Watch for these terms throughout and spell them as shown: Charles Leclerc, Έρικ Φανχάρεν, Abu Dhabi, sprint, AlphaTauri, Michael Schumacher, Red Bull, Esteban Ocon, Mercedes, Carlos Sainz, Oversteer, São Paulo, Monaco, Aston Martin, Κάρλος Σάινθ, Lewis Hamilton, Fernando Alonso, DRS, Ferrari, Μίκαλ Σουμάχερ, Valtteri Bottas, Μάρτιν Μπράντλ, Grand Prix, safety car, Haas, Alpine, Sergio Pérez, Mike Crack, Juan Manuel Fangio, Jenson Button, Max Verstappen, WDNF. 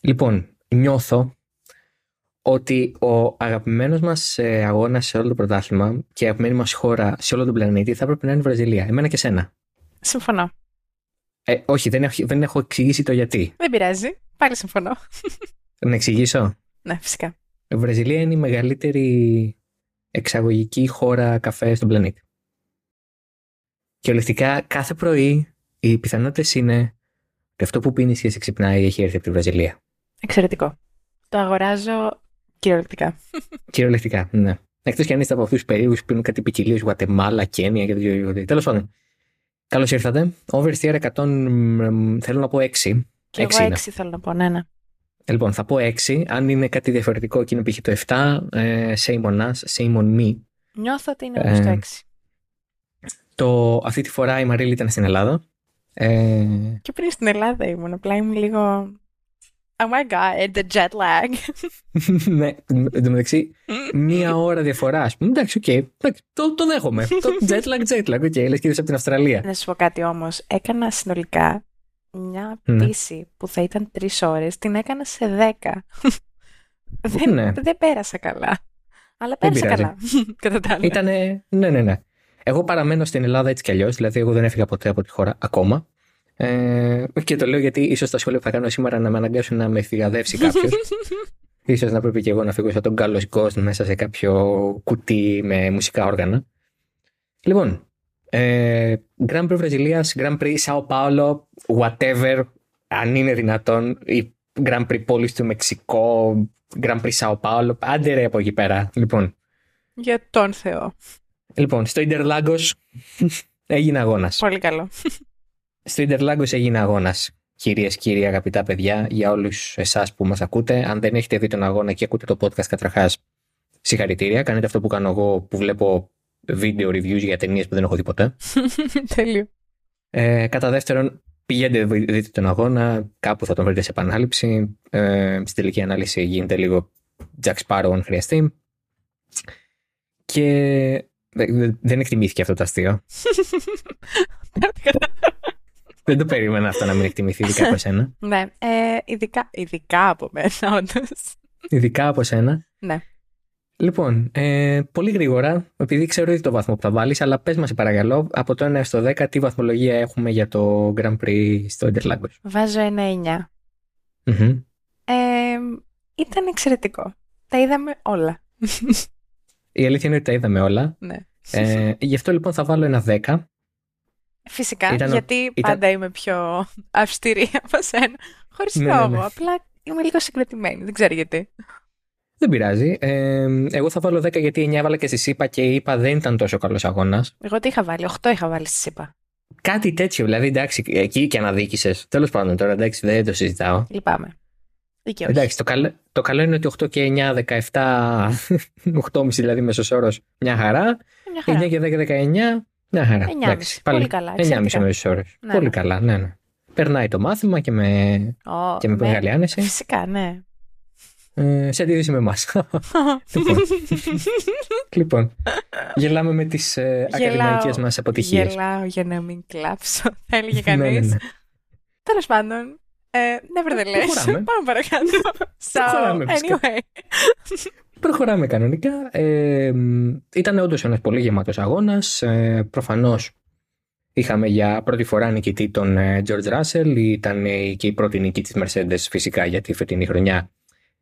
Λοιπόν, νιώθω ότι ο αγαπημένος μας αγώνας σε όλο το πρωτάθλημα και η αγαπημένη μας χώρα σε όλο τον πλανήτη θα έπρεπε να είναι η Βραζιλία. Εμένα και σένα. Συμφωνώ. Όχι, δεν έχω εξηγήσει το γιατί. Δεν πειράζει. Πάλι συμφωνώ. Να εξηγήσω. Ναι, φυσικά. Η Βραζιλία είναι η μεγαλύτερη εξαγωγική χώρα καφέ στον πλανήτη. Και ολιστικά κάθε πρωί οι πιθανότητες είναι ότι αυτό που πίνεις και σε ξυπνάει έχει έρθει από τη Βραζιλία. Εξαιρετικό. Το αγοράζω κυριολεκτικά. Κυριολεκτικά, ναι. Εκτός κι αν είστε από αυτούς τους περίεργους που πίνουν κάτι ποικιλίες, Γουατεμάλα, Κένια και τέτοιο. Τέλος πάντων. Καλώς ήρθατε. Oversteer 100, θέλω να πω 6. Και 6 εγώ 6 είναι. Θέλω να πω, ναι. Λοιπόν, θα πω 6. Αν είναι κάτι διαφορετικό και είναι π.χ. το 7, shame on us, shame on me. Νιώθω ότι είναι όμως το 6. Αυτή τη φορά η Μαρίλη ήταν στην Ελλάδα. Και πριν στην Ελλάδα ήμουν, απλά ήμουν λίγο... Oh my god, the jet lag. Ναι, εν τω μεταξύ, μία ώρα διαφορά, ας πούμε. Εντάξει, οκ, το δέχομαι. Το jet lag, οκ, λες και είδες από την Αυστραλία. Να σου πω κάτι όμως, έκανα συνολικά μια πτήση που θα ήταν 3 ώρες, την έκανα σε 10. Δεν πέρασα καλά, αλλά πέρασα καλά, κατά τα άλλα. Ήτανε, ναι. Εγώ παραμένω στην Ελλάδα έτσι κι αλλιώς, δηλαδή εγώ δεν έφυγα ποτέ από τη χώρα ακόμα. Και το λέω γιατί ίσως τα σχόλια που θα κάνω σήμερα να με αναγκάσουν να με φυγαδεύσει κάποιος. Ίσως να πρέπει και εγώ να φύγω σαν τον Γκάλος Γκόστ μέσα σε κάποιο κουτί με μουσικά όργανα. Λοιπόν, Grand Prix Βραζιλίας, Grand Prix São Paulo, whatever, αν είναι δυνατόν, η Grand Prix πόλης του Μεξικό, Grand Prix São Paulo, άντε ρε από εκεί πέρα. Λοιπόν. Για τον Θεό. Λοιπόν, στο Interlagos έγινε αγώνας. Πολύ καλό. Στο Interlagos έγινε αγώνας. Κυρίες, κύριοι, αγαπητά παιδιά, για όλους εσάς που μας ακούτε, αν δεν έχετε δει τον αγώνα και ακούτε το podcast καταρχάς, συγχαρητήρια. Κάνετε αυτό που κάνω εγώ που βλέπω βίντεο reviews για ταινίες που δεν έχω δει ποτέ. Τέλειο. Κατά δεύτερον, πηγαίνετε, δείτε τον αγώνα, κάπου θα τον βρείτε σε επανάληψη. Στην τελική ανάλυση γίνεται λίγο Jack Sparrow αν χρειαστεί. Και. Δεν εκτιμήθηκε αυτό το αστείο. Δεν το περίμενα αυτό να μην εκτιμηθεί, ειδικά από σένα. Ναι, ειδικά από μένα, όντως. Ειδικά από σένα. Ναι. Λοιπόν, πολύ γρήγορα, επειδή ξέρω ήδη το βαθμό που θα βάλεις, αλλά πες μας παρακαλώ, από το 1 έως το 10, τι βαθμολογία έχουμε για το Grand Prix στο Interlagos. Βάζω 1-9. Ήταν εξαιρετικό. Τα είδαμε όλα. Η αλήθεια είναι ότι τα είδαμε όλα. Ναι. Γι' αυτό λοιπόν θα βάλω 1-10. Φυσικά, γιατί πάντα είμαι πιο αυστηρή από σένα. Χωρίς λόγο. Ναι. Απλά είμαι λίγο συγκρατημένη. Δεν ξέρω γιατί. Δεν πειράζει. Εγώ θα βάλω 10 γιατί 9 έβαλα και στη ΣΥΠΑ και η ΕΠΑ δεν ήταν τόσο καλός αγώνας. Εγώ τι είχα βάλει, 8 είχα βάλει στη ΣΥΠΑ. Κάτι τέτοιο, δηλαδή εντάξει, εκεί και αναδίκησες. Τέλος πάντων τώρα, εντάξει, δεν το συζητάω. Λυπάμαι. Εντάξει, το καλό είναι ότι 8 και 9, 17, 8,5 δηλαδή μέσος όρος, μια χαρά. 9 και 10, 19, μια χαρά. 9,5, πολύ καλά. 9,5 μέσος όρος. Ναι. Πολύ καλά, ναι. Περνάει το μάθημα και με μεγάλη άνεση. Φυσικά, ναι. Σε αντίθεση με εμάς. Λοιπόν, γελάμε με τις ακαδημαϊκές μας αποτυχίες. Γελάω για να μην κλάψω, θα έλεγε κανείς. Τέλος πάντων. Nevertheless, πάμε παρακάτω. So, anyway. Προχωράμε κανονικά. Ήταν όντως ένας πολύ γεμάτος αγώνας. Προφανώς είχαμε για πρώτη φορά νικητή τον George Russell. Ήταν και η πρώτη νίκη της Mercedes φυσικά, γιατί φετινή χρονιά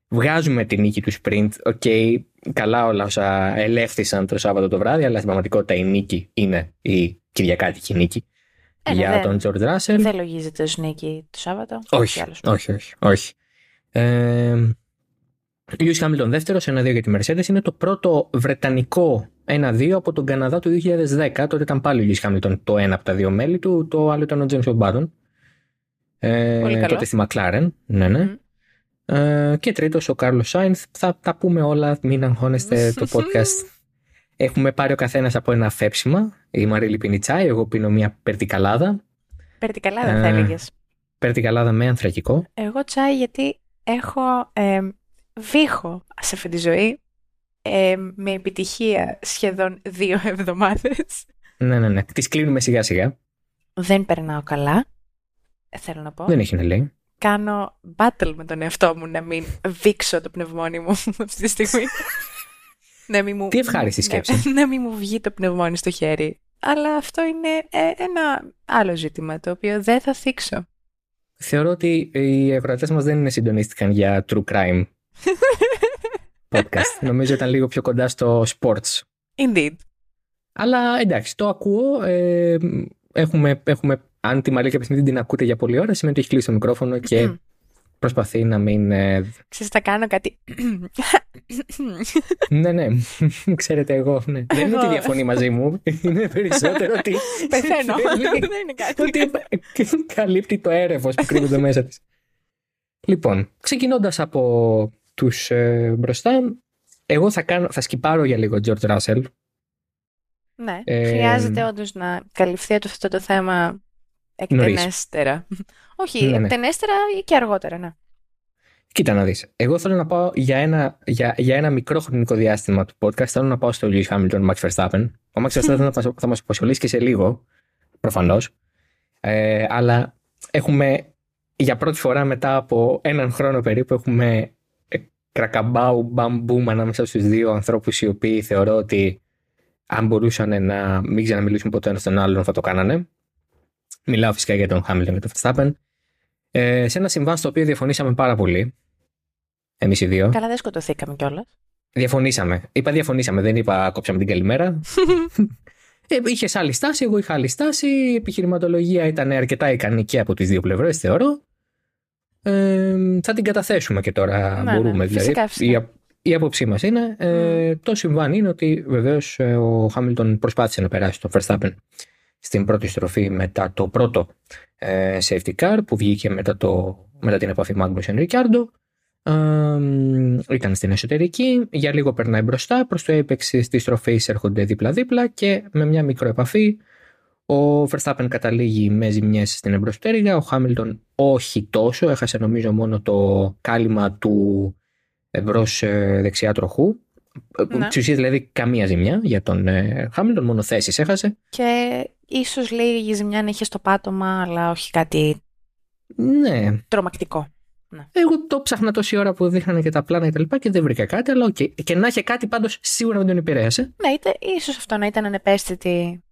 βγάζουμε τη νίκη του sprint. Okay, καλά όλα όσα ελέγχθησαν το Σάββατο το βράδυ, αλλά στην πραγματικότητα η νίκη είναι η Κυριακάτικη νίκη. Τον George Russell. Δεν λογίζεται ως νίκη του Σάββατο. Όχι. Lewis Hamilton δεύτερος, 1-2 για τη Mercedes. Είναι το πρώτο βρετανικό 1-2 από τον Καναδά του 2010. Τότε ήταν πάλι ο Lewis Hamilton το ένα από τα δύο μέλη του. Το άλλο ήταν ο Jenson Button. Τότε στη McLaren. Ναι. Και τρίτος ο Κάρλος Σάινθ. Θα τα πούμε όλα, μην αγχώνεστε, το podcast. Έχουμε πάρει ο καθένας από ένα φέψιμα. Η Μαρίλη πίνει τσάι, εγώ πίνω μια περτικαλάδα. Περτικαλάδα θα έλεγες. Περτικαλάδα με ανθρακικό. Εγώ τσάι γιατί έχω βήχο σε αυτή τη ζωή με επιτυχία σχεδόν 2 εβδομάδες. Ναι. Τις κλείνουμε σιγά σιγά. Δεν περνάω καλά, θέλω να πω. Δεν έχει να λέει. κάνω battle με τον εαυτό μου να μην βήξω το πνευμόνι μου αυτή τη στιγμή. Ναι, μου... Τι ευχάριστη σκέψη. Να μην μου βγει το πνευμόνι στο χέρι. Αλλά αυτό είναι ένα άλλο ζήτημα το οποίο δεν θα θίξω. Θεωρώ ότι οι ευρωατές μας δεν συντονίστηκαν για true crime podcast. Νομίζω ήταν λίγο πιο κοντά στο sports. Indeed. Αλλά εντάξει, το ακούω. Έχουμε αν τη Μαρία και την ακούτε για πολλή ώρα, σημαίνει ότι έχει κλείσει το μικρόφωνο και προσπαθεί να μην... Ξέρεις, θα κάνω κάτι... Ναι, ξέρετε εγώ. Ναι. Δεν είναι ότι διαφωνεί μαζί μου. Είναι περισσότερο ότι... Πεθαίνω. Δεν είναι κάτι. Ότι καλύπτει το έρευος που κρύβονται μέσα της. Λοιπόν, ξεκινώντας από τους μπροστά, εγώ θα σκυπάρω για λίγο George Russell. Ναι, χρειάζεται όντως να καλυφθεί αυτό το θέμα εκτενέστερα. Νωρίς. Όχι, ναι. Εκτενέστερα ή και αργότερα, ναι. Κοίτα να δεις. Εγώ θέλω να πάω για ένα μικρό χρονικό διάστημα του podcast. Θέλω να πάω στο Lewis Hamilton, Max Verstappen. Ο Max Verstappen θα μας υποσχολήσει και σε λίγο, προφανώς. Αλλά έχουμε για πρώτη φορά μετά από έναν χρόνο περίπου έχουμε κρακαμπάου, μπαμπούμ ανάμεσα στους δύο ανθρώπους οι οποίοι θεωρώ ότι αν μπορούσαν να μην ξαναμιλήσουν ποτέ ένα στον άλλον θα το κάνανε. Μιλάω φυσικά για τον Χάμιλτον και τον Verstappen. Σε ένα συμβάν στο οποίο διαφωνήσαμε πάρα πολύ. Εμείς οι δύο. Καλά, δεν σκοτωθήκαμε κιόλας. Διαφωνήσαμε. Είπα διαφωνήσαμε, δεν είπα κόψαμε την καλημέρα. Είχες άλλη στάση, εγώ είχα άλλη στάση. Η επιχειρηματολογία ήταν αρκετά ικανική από τις δύο πλευρές, θεωρώ. Θα την καταθέσουμε και τώρα. Να, μπορούμε ναι, δηλαδή. Φυσικά. Η άποψή μας είναι. Το συμβάν είναι ότι βεβαίως ο Χάμιλτον προσπάθησε να περάσει τον Verstappen στην πρώτη στροφή μετά το πρώτο safety car που βγήκε μετά την επαφή Μάγνουσεν Ρικιάρντο. Ήταν στην εσωτερική, για λίγο περνάει μπροστά, προς το έπαιξ στις στροφές έρχονται δίπλα-δίπλα και με μια μικροεπαφή ο Verstappen καταλήγει με ζημιές στην εμπροστέρυγα, ο Χάμιλτον όχι τόσο, έχασε νομίζω μόνο το κάλυμα του εμπρός δεξιά τροχού. Τη ουσία δηλαδή καμία ζημιά για τον Χάμιλτον, μόνο θέσεις έχασε. Και ίσως λίγη ζημιά να είχε στο πάτωμα, αλλά όχι κάτι ναι. Τρομακτικό. Ναι. Εγώ το ψάχνα τόση ώρα που δείχνανε και τα πλάνα και τα λοιπά και δεν βρήκα κάτι, αλλά okay. Και να είχε κάτι πάντως σίγουρα δεν τον επηρέασε. Ναι, ίσως αυτό να ήταν ανεπαίσθητη.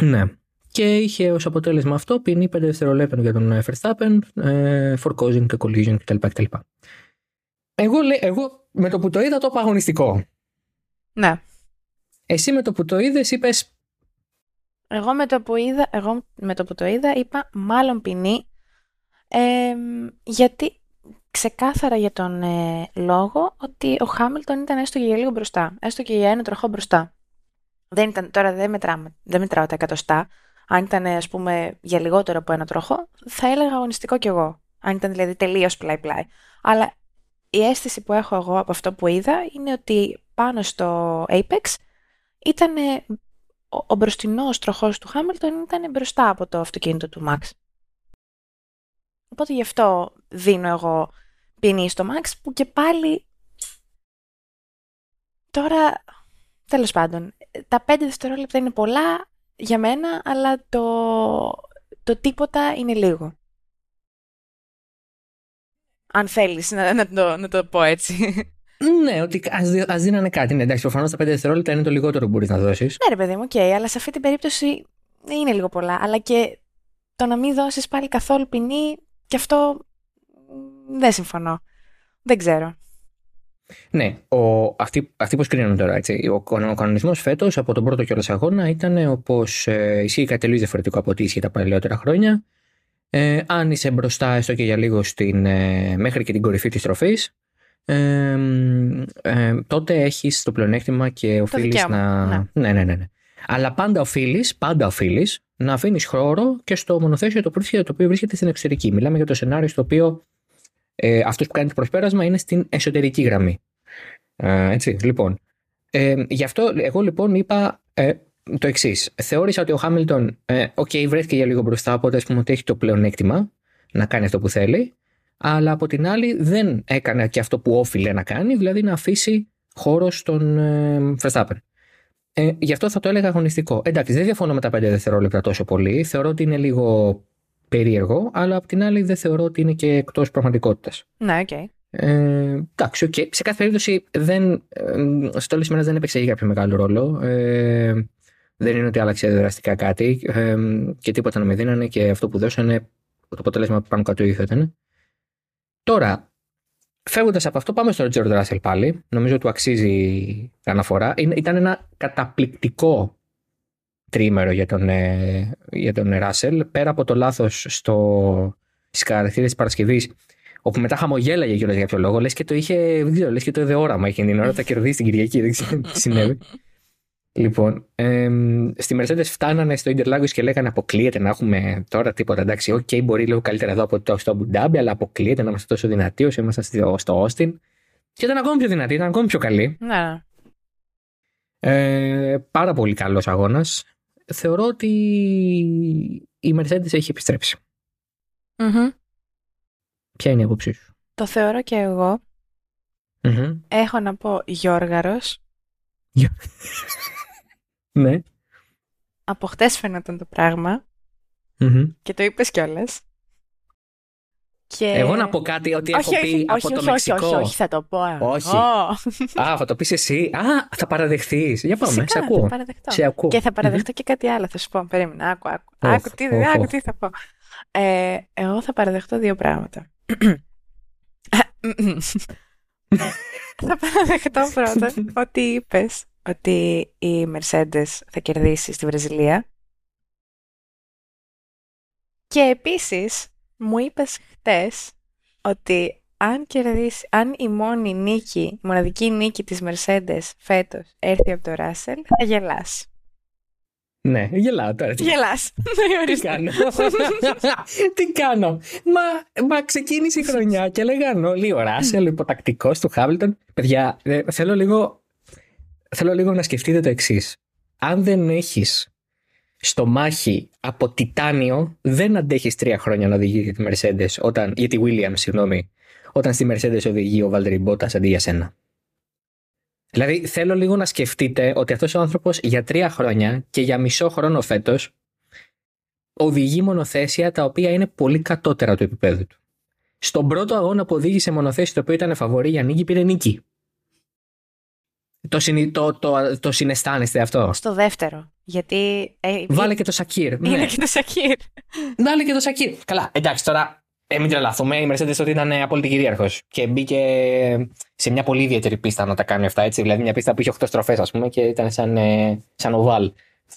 Ναι. Και είχε ως αποτέλεσμα αυτό ποινή 5 δευτερολέπτων για τον Verstappen, for causing και collision κτλ. Εγώ με το που το είδα το είπα αγωνιστικό. Ναι. Εσύ με το που το είδες είπες... Εγώ με το που το είδα είπα μάλλον ποινή, γιατί ξεκάθαρα για τον λόγο ότι ο Χάμιλτον ήταν έστω και για λίγο μπροστά, έστω και για ένα τροχό μπροστά. Δεν ήταν, τώρα δεν μετράω τα εκατοστά, αν ήταν ας πούμε για λιγότερο από ένα τροχό θα έλεγα αγωνιστικό κι εγώ, αν ήταν δηλαδή τελείως πλάι-πλάι. Αλλά η αίσθηση που έχω εγώ από αυτό που είδα είναι ότι πάνω στο Apex ήταν ο μπροστινός τροχός του Χάμιλτον ήταν μπροστά από το αυτοκίνητο του Max. Οπότε γι' αυτό δίνω εγώ ποινή στο Max που και πάλι τώρα τέλος πάντων τα 5 δευτερόλεπτα είναι πολλά για μένα αλλά το τίποτα είναι λίγο. Αν θέλεις να το πω έτσι. Ναι, ότι ας δίνανε κάτι. Ναι, εντάξει, προφανώς τα 5 δευτερόλεπτα είναι το λιγότερο που μπορείς να δώσεις. Ναι, ρε παιδί μου, okay, αλλά σε αυτή την περίπτωση είναι λίγο πολλά. Αλλά και το να μην δώσεις πάλι καθόλου ποινή, και αυτό δεν συμφωνώ. Δεν ξέρω. Ναι, αυτοί πώς κρίνουν τώρα. Έτσι. Ο κανονισμός φέτος από τον πρώτο κιόλας αγώνα ήταν όπως ισχύει κάτι τελείως διαφορετικό από ό,τι ισχύει τα παλαιότερα χρόνια. Αν είσαι μπροστά έστω και για λίγο μέχρι και την κορυφή της τροφής τότε έχεις το πλεονέκτημα και οφείλεις να... Ναι. Αλλά πάντα οφείλεις να αφήνεις χώρο και στο μονοθέσιο το οποίο βρίσκεται στην εξωτερική. Μιλάμε για το σενάριο στο οποίο αυτός που κάνει το προσπέρασμα είναι στην εσωτερική γραμμή. Έτσι, λοιπόν. Γι' αυτό εγώ λοιπόν είπα... το εξής. Θεώρησα ότι ο Χάμιλτον βρέθηκε για λίγο μπροστά, οπότε ας πούμε ότι έχει το πλεονέκτημα να κάνει αυτό που θέλει, αλλά από την άλλη δεν έκανε και αυτό που όφιλε να κάνει, δηλαδή να αφήσει χώρο στον Verstappen. Γι' αυτό θα το έλεγα αγωνιστικό. Εντάξει, δεν διαφωνώ με τα 5 δευτερόλεπτα τόσο πολύ. Θεωρώ ότι είναι λίγο περίεργο, αλλά απ' την άλλη δεν θεωρώ ότι είναι και εκτός πραγματικότητας. Ναι, οκ. Okay. Εντάξει, okay. Σε κάθε περίπτωση, στο τέλος της ημέρας δεν έπαιξε για πιο μεγάλο ρόλο. Δεν είναι ότι άλλαξε δραστικά κάτι και τίποτα να με δίνανε και αυτό που δώσανε, το αποτέλεσμα πάνω κάτω ίδιο ήταν. Τώρα, φεύγοντας από αυτό, πάμε στον George Russell πάλι. Νομίζω του αξίζει αναφορά. Ήταν ένα καταπληκτικό τρίμερο για τον Russell. Πέρα από το λάθος στις κατατακτήρες της Παρασκευής, όπου μετά χαμογέλαγε κιόλας για κάποιο λόγο, λες και το είδε όραμα εκείνη την ώρα, τα κερδίσει την Κυριακή, δεν ξέρω τι συνέβη. Λοιπόν, στη Mercedes φτάνανε στο Interlagos και λέγανε αποκλείεται να έχουμε τώρα τίποτα. Εντάξει, okay, μπορεί λίγο καλύτερα εδώ από το Abu Dhabi, αλλά αποκλείεται να είμαστε τόσο δυνατοί όσο ήμασταν στο Austin. Και ήταν ακόμη πιο δυνατοί, ήταν ακόμη πιο καλοί. Ναι. Πάρα πολύ καλός αγώνας. Θεωρώ ότι η Mercedes έχει επιστρέψει. Mm-hmm. Ποια είναι η άποψή σου? Το θεωρώ και εγώ. Mm-hmm. Έχω να πω Γιώργαρος. Ναι. Από χτες φαίνονταν το πράγμα. Mm-hmm. Και το είπες κιόλας. Και... Εγώ να πω κάτι ότι όχι, έχω πει όχι, από όχι, το όχι, Μεξικό. Όχι, θα το πω. Όχι. Α, θα το πεις εσύ. Α, θα παραδεχθείς. Για πάμε, φυσικά, σε ακούω. Και θα παραδεχτώ και κάτι άλλο, θα σου πω. Περίμενα, άκου τι θα πω. Εγώ θα παραδεχτώ δύο πράγματα. Θα παραδεχτώ πρώτα ότι είπες ότι η Mercedes θα κερδίσει στη Βραζιλία. Και επίσης μου είπες χτες ότι αν η μόνη νίκη, η μοναδική νίκη της Mercedes φέτος έρθει από το Russell, θα γελάς. Ναι, γελάω τώρα. Γελάς. Τι κάνω. Μα ξεκίνησε η χρονιά και λέγαν όλοι ο Russell, ο υποτακτικός του Hamilton. Παιδιά, θέλω λίγο να σκεφτείτε το εξής. Αν δεν έχεις στο μάχη από τιτάνιο, δεν αντέχεις 3 χρόνια να οδηγείς για τη Mercedes, για τη Williams, συγγνώμη, όταν στη Mercedes οδηγεί ο Valtteri Bottas αντί για σένα. Δηλαδή θέλω λίγο να σκεφτείτε ότι αυτός ο άνθρωπος για 3 χρόνια και για μισό χρόνο φέτος οδηγεί μονοθέσια τα οποία είναι πολύ κατώτερα του επίπεδου του. Στον πρώτο αγώνα που οδήγησε μονοθέσιο το οποίο ήταν φαβορί για νίκη, πήρε νίκη. Το συναισθάνεστε αυτό? Στο δεύτερο. Γιατί. Βάλε και το Σακύρ. Είναι ναι. Και το Σακύρ. Βάλε και το Σακύρ. Καλά, εντάξει, τώρα μην τρελαθούμε. Η Mercedes ότι ήταν απόλυτη κυρίαρχος. Και μπήκε σε μια πολύ ιδιαίτερη πίστα να τα κάνει αυτά. Έτσι. Δηλαδή, μια πίστα που είχε 8 στροφές, ας πούμε, και ήταν σαν οβάλ.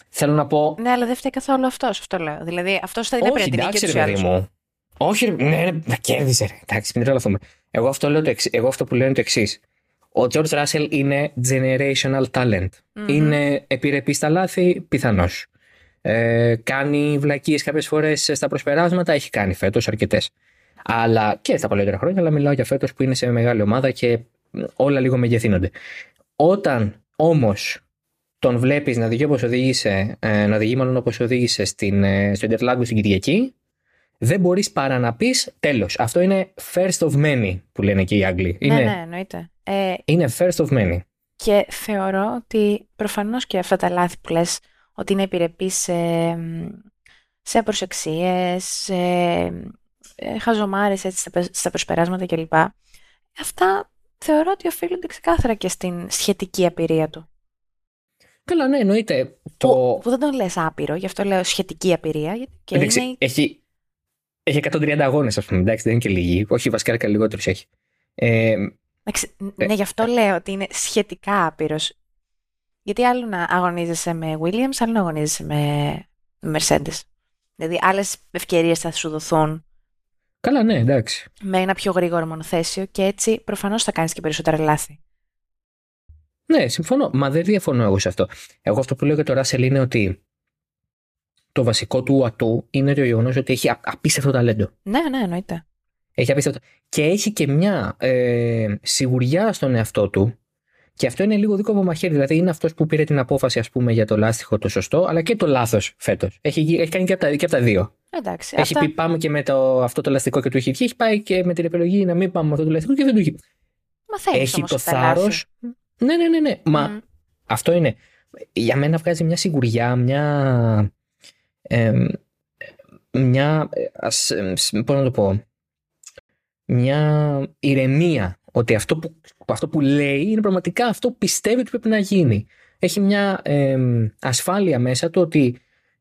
Θέλω να πω. Ναι, αλλά δεν φταίει καθόλου αυτό λέω. Δηλαδή, αυτό θα ήταν πριν. Εντάξει, ρε παιδί μου. Όχι, ναι, να κέρδισε. Εντάξει, μην τρελαθούμε. Εγώ αυτό που λέω είναι το εξής. Ο George Russell είναι generational talent. Mm-hmm. Είναι επιρρεπή στα λάθη, πιθανώς. Κάνει βλακίες κάποιες φορές στα προσπεράσματα, έχει κάνει φέτος αρκετές. Αλλά και στα παλαιότερα χρόνια, αλλά μιλάω για φέτος που είναι σε μεγάλη ομάδα και όλα λίγο μεγεθύνονται. Όταν όμως τον βλέπεις να οδηγεί όπως οδήγησε στο Interlagos στην Κυριακή, δεν μπορείς παρά να πεις τέλος. Αυτό είναι first of many που λένε και οι Άγγλοι. Ναι, εννοείται. Είναι first of many. Και θεωρώ ότι προφανώς και αυτά τα λάθη που λες ότι είναι επιρρεπείς σε απροσεξίες, σε χαζομάρες έτσι, στα προσπεράσματα κλπ. Αυτά θεωρώ ότι οφείλονται ξεκάθαρα και στην σχετική απειρία του. Καλά, ναι, εννοείται. Που δεν τον λες άπειρο, γι' αυτό λέω σχετική απειρία. Και είναι... Έχει 130 αγώνες, ας πούμε. Εντάξει, δεν είναι και λίγοι. Όχι, βασικά λιγότερους έχει. Ναι, γι' αυτό λέω ότι είναι σχετικά άπειρος. Γιατί άλλο να αγωνίζεσαι με Williams, άλλο να αγωνίζεσαι με Mercedes. Δηλαδή, άλλες ευκαιρίες θα σου δοθούν. Καλά, ναι, εντάξει. Με ένα πιο γρήγορο μονοθέσιο και έτσι προφανώς θα κάνεις και περισσότερα λάθη. Ναι, συμφωνώ. Μα δεν διαφωνώ εγώ σε αυτό. Εγώ αυτό που λέω για το Russell είναι ότι το βασικό του ατού είναι το γεγονός ότι έχει απίστευτο ταλέντο. Ναι, εννοείται. Έχει απίστευτο. Και έχει και μια σιγουριά στον εαυτό του. Και αυτό είναι λίγο δίκοπο μαχαίρι. Δηλαδή είναι αυτός που πήρε την απόφαση, ας πούμε, για το λάστιχο το σωστό, αλλά και το λάθος φέτος. Έχει κάνει και από τα δύο. Εντάξει, έχει πει πάμε και με αυτό το λαστικό και του έχει βγει. Έχει πάει και με την επιλογή να μην πάμε με αυτό το λαστικό και δεν του έχει. Μα θα έχει το θάρρος. Ναι. Μα αυτό είναι. Για μένα βγάζει μια σιγουριά, μια ηρεμία ότι αυτό που λέει είναι πραγματικά αυτό που πιστεύει ότι πρέπει να γίνει. Έχει μια ασφάλεια μέσα του ότι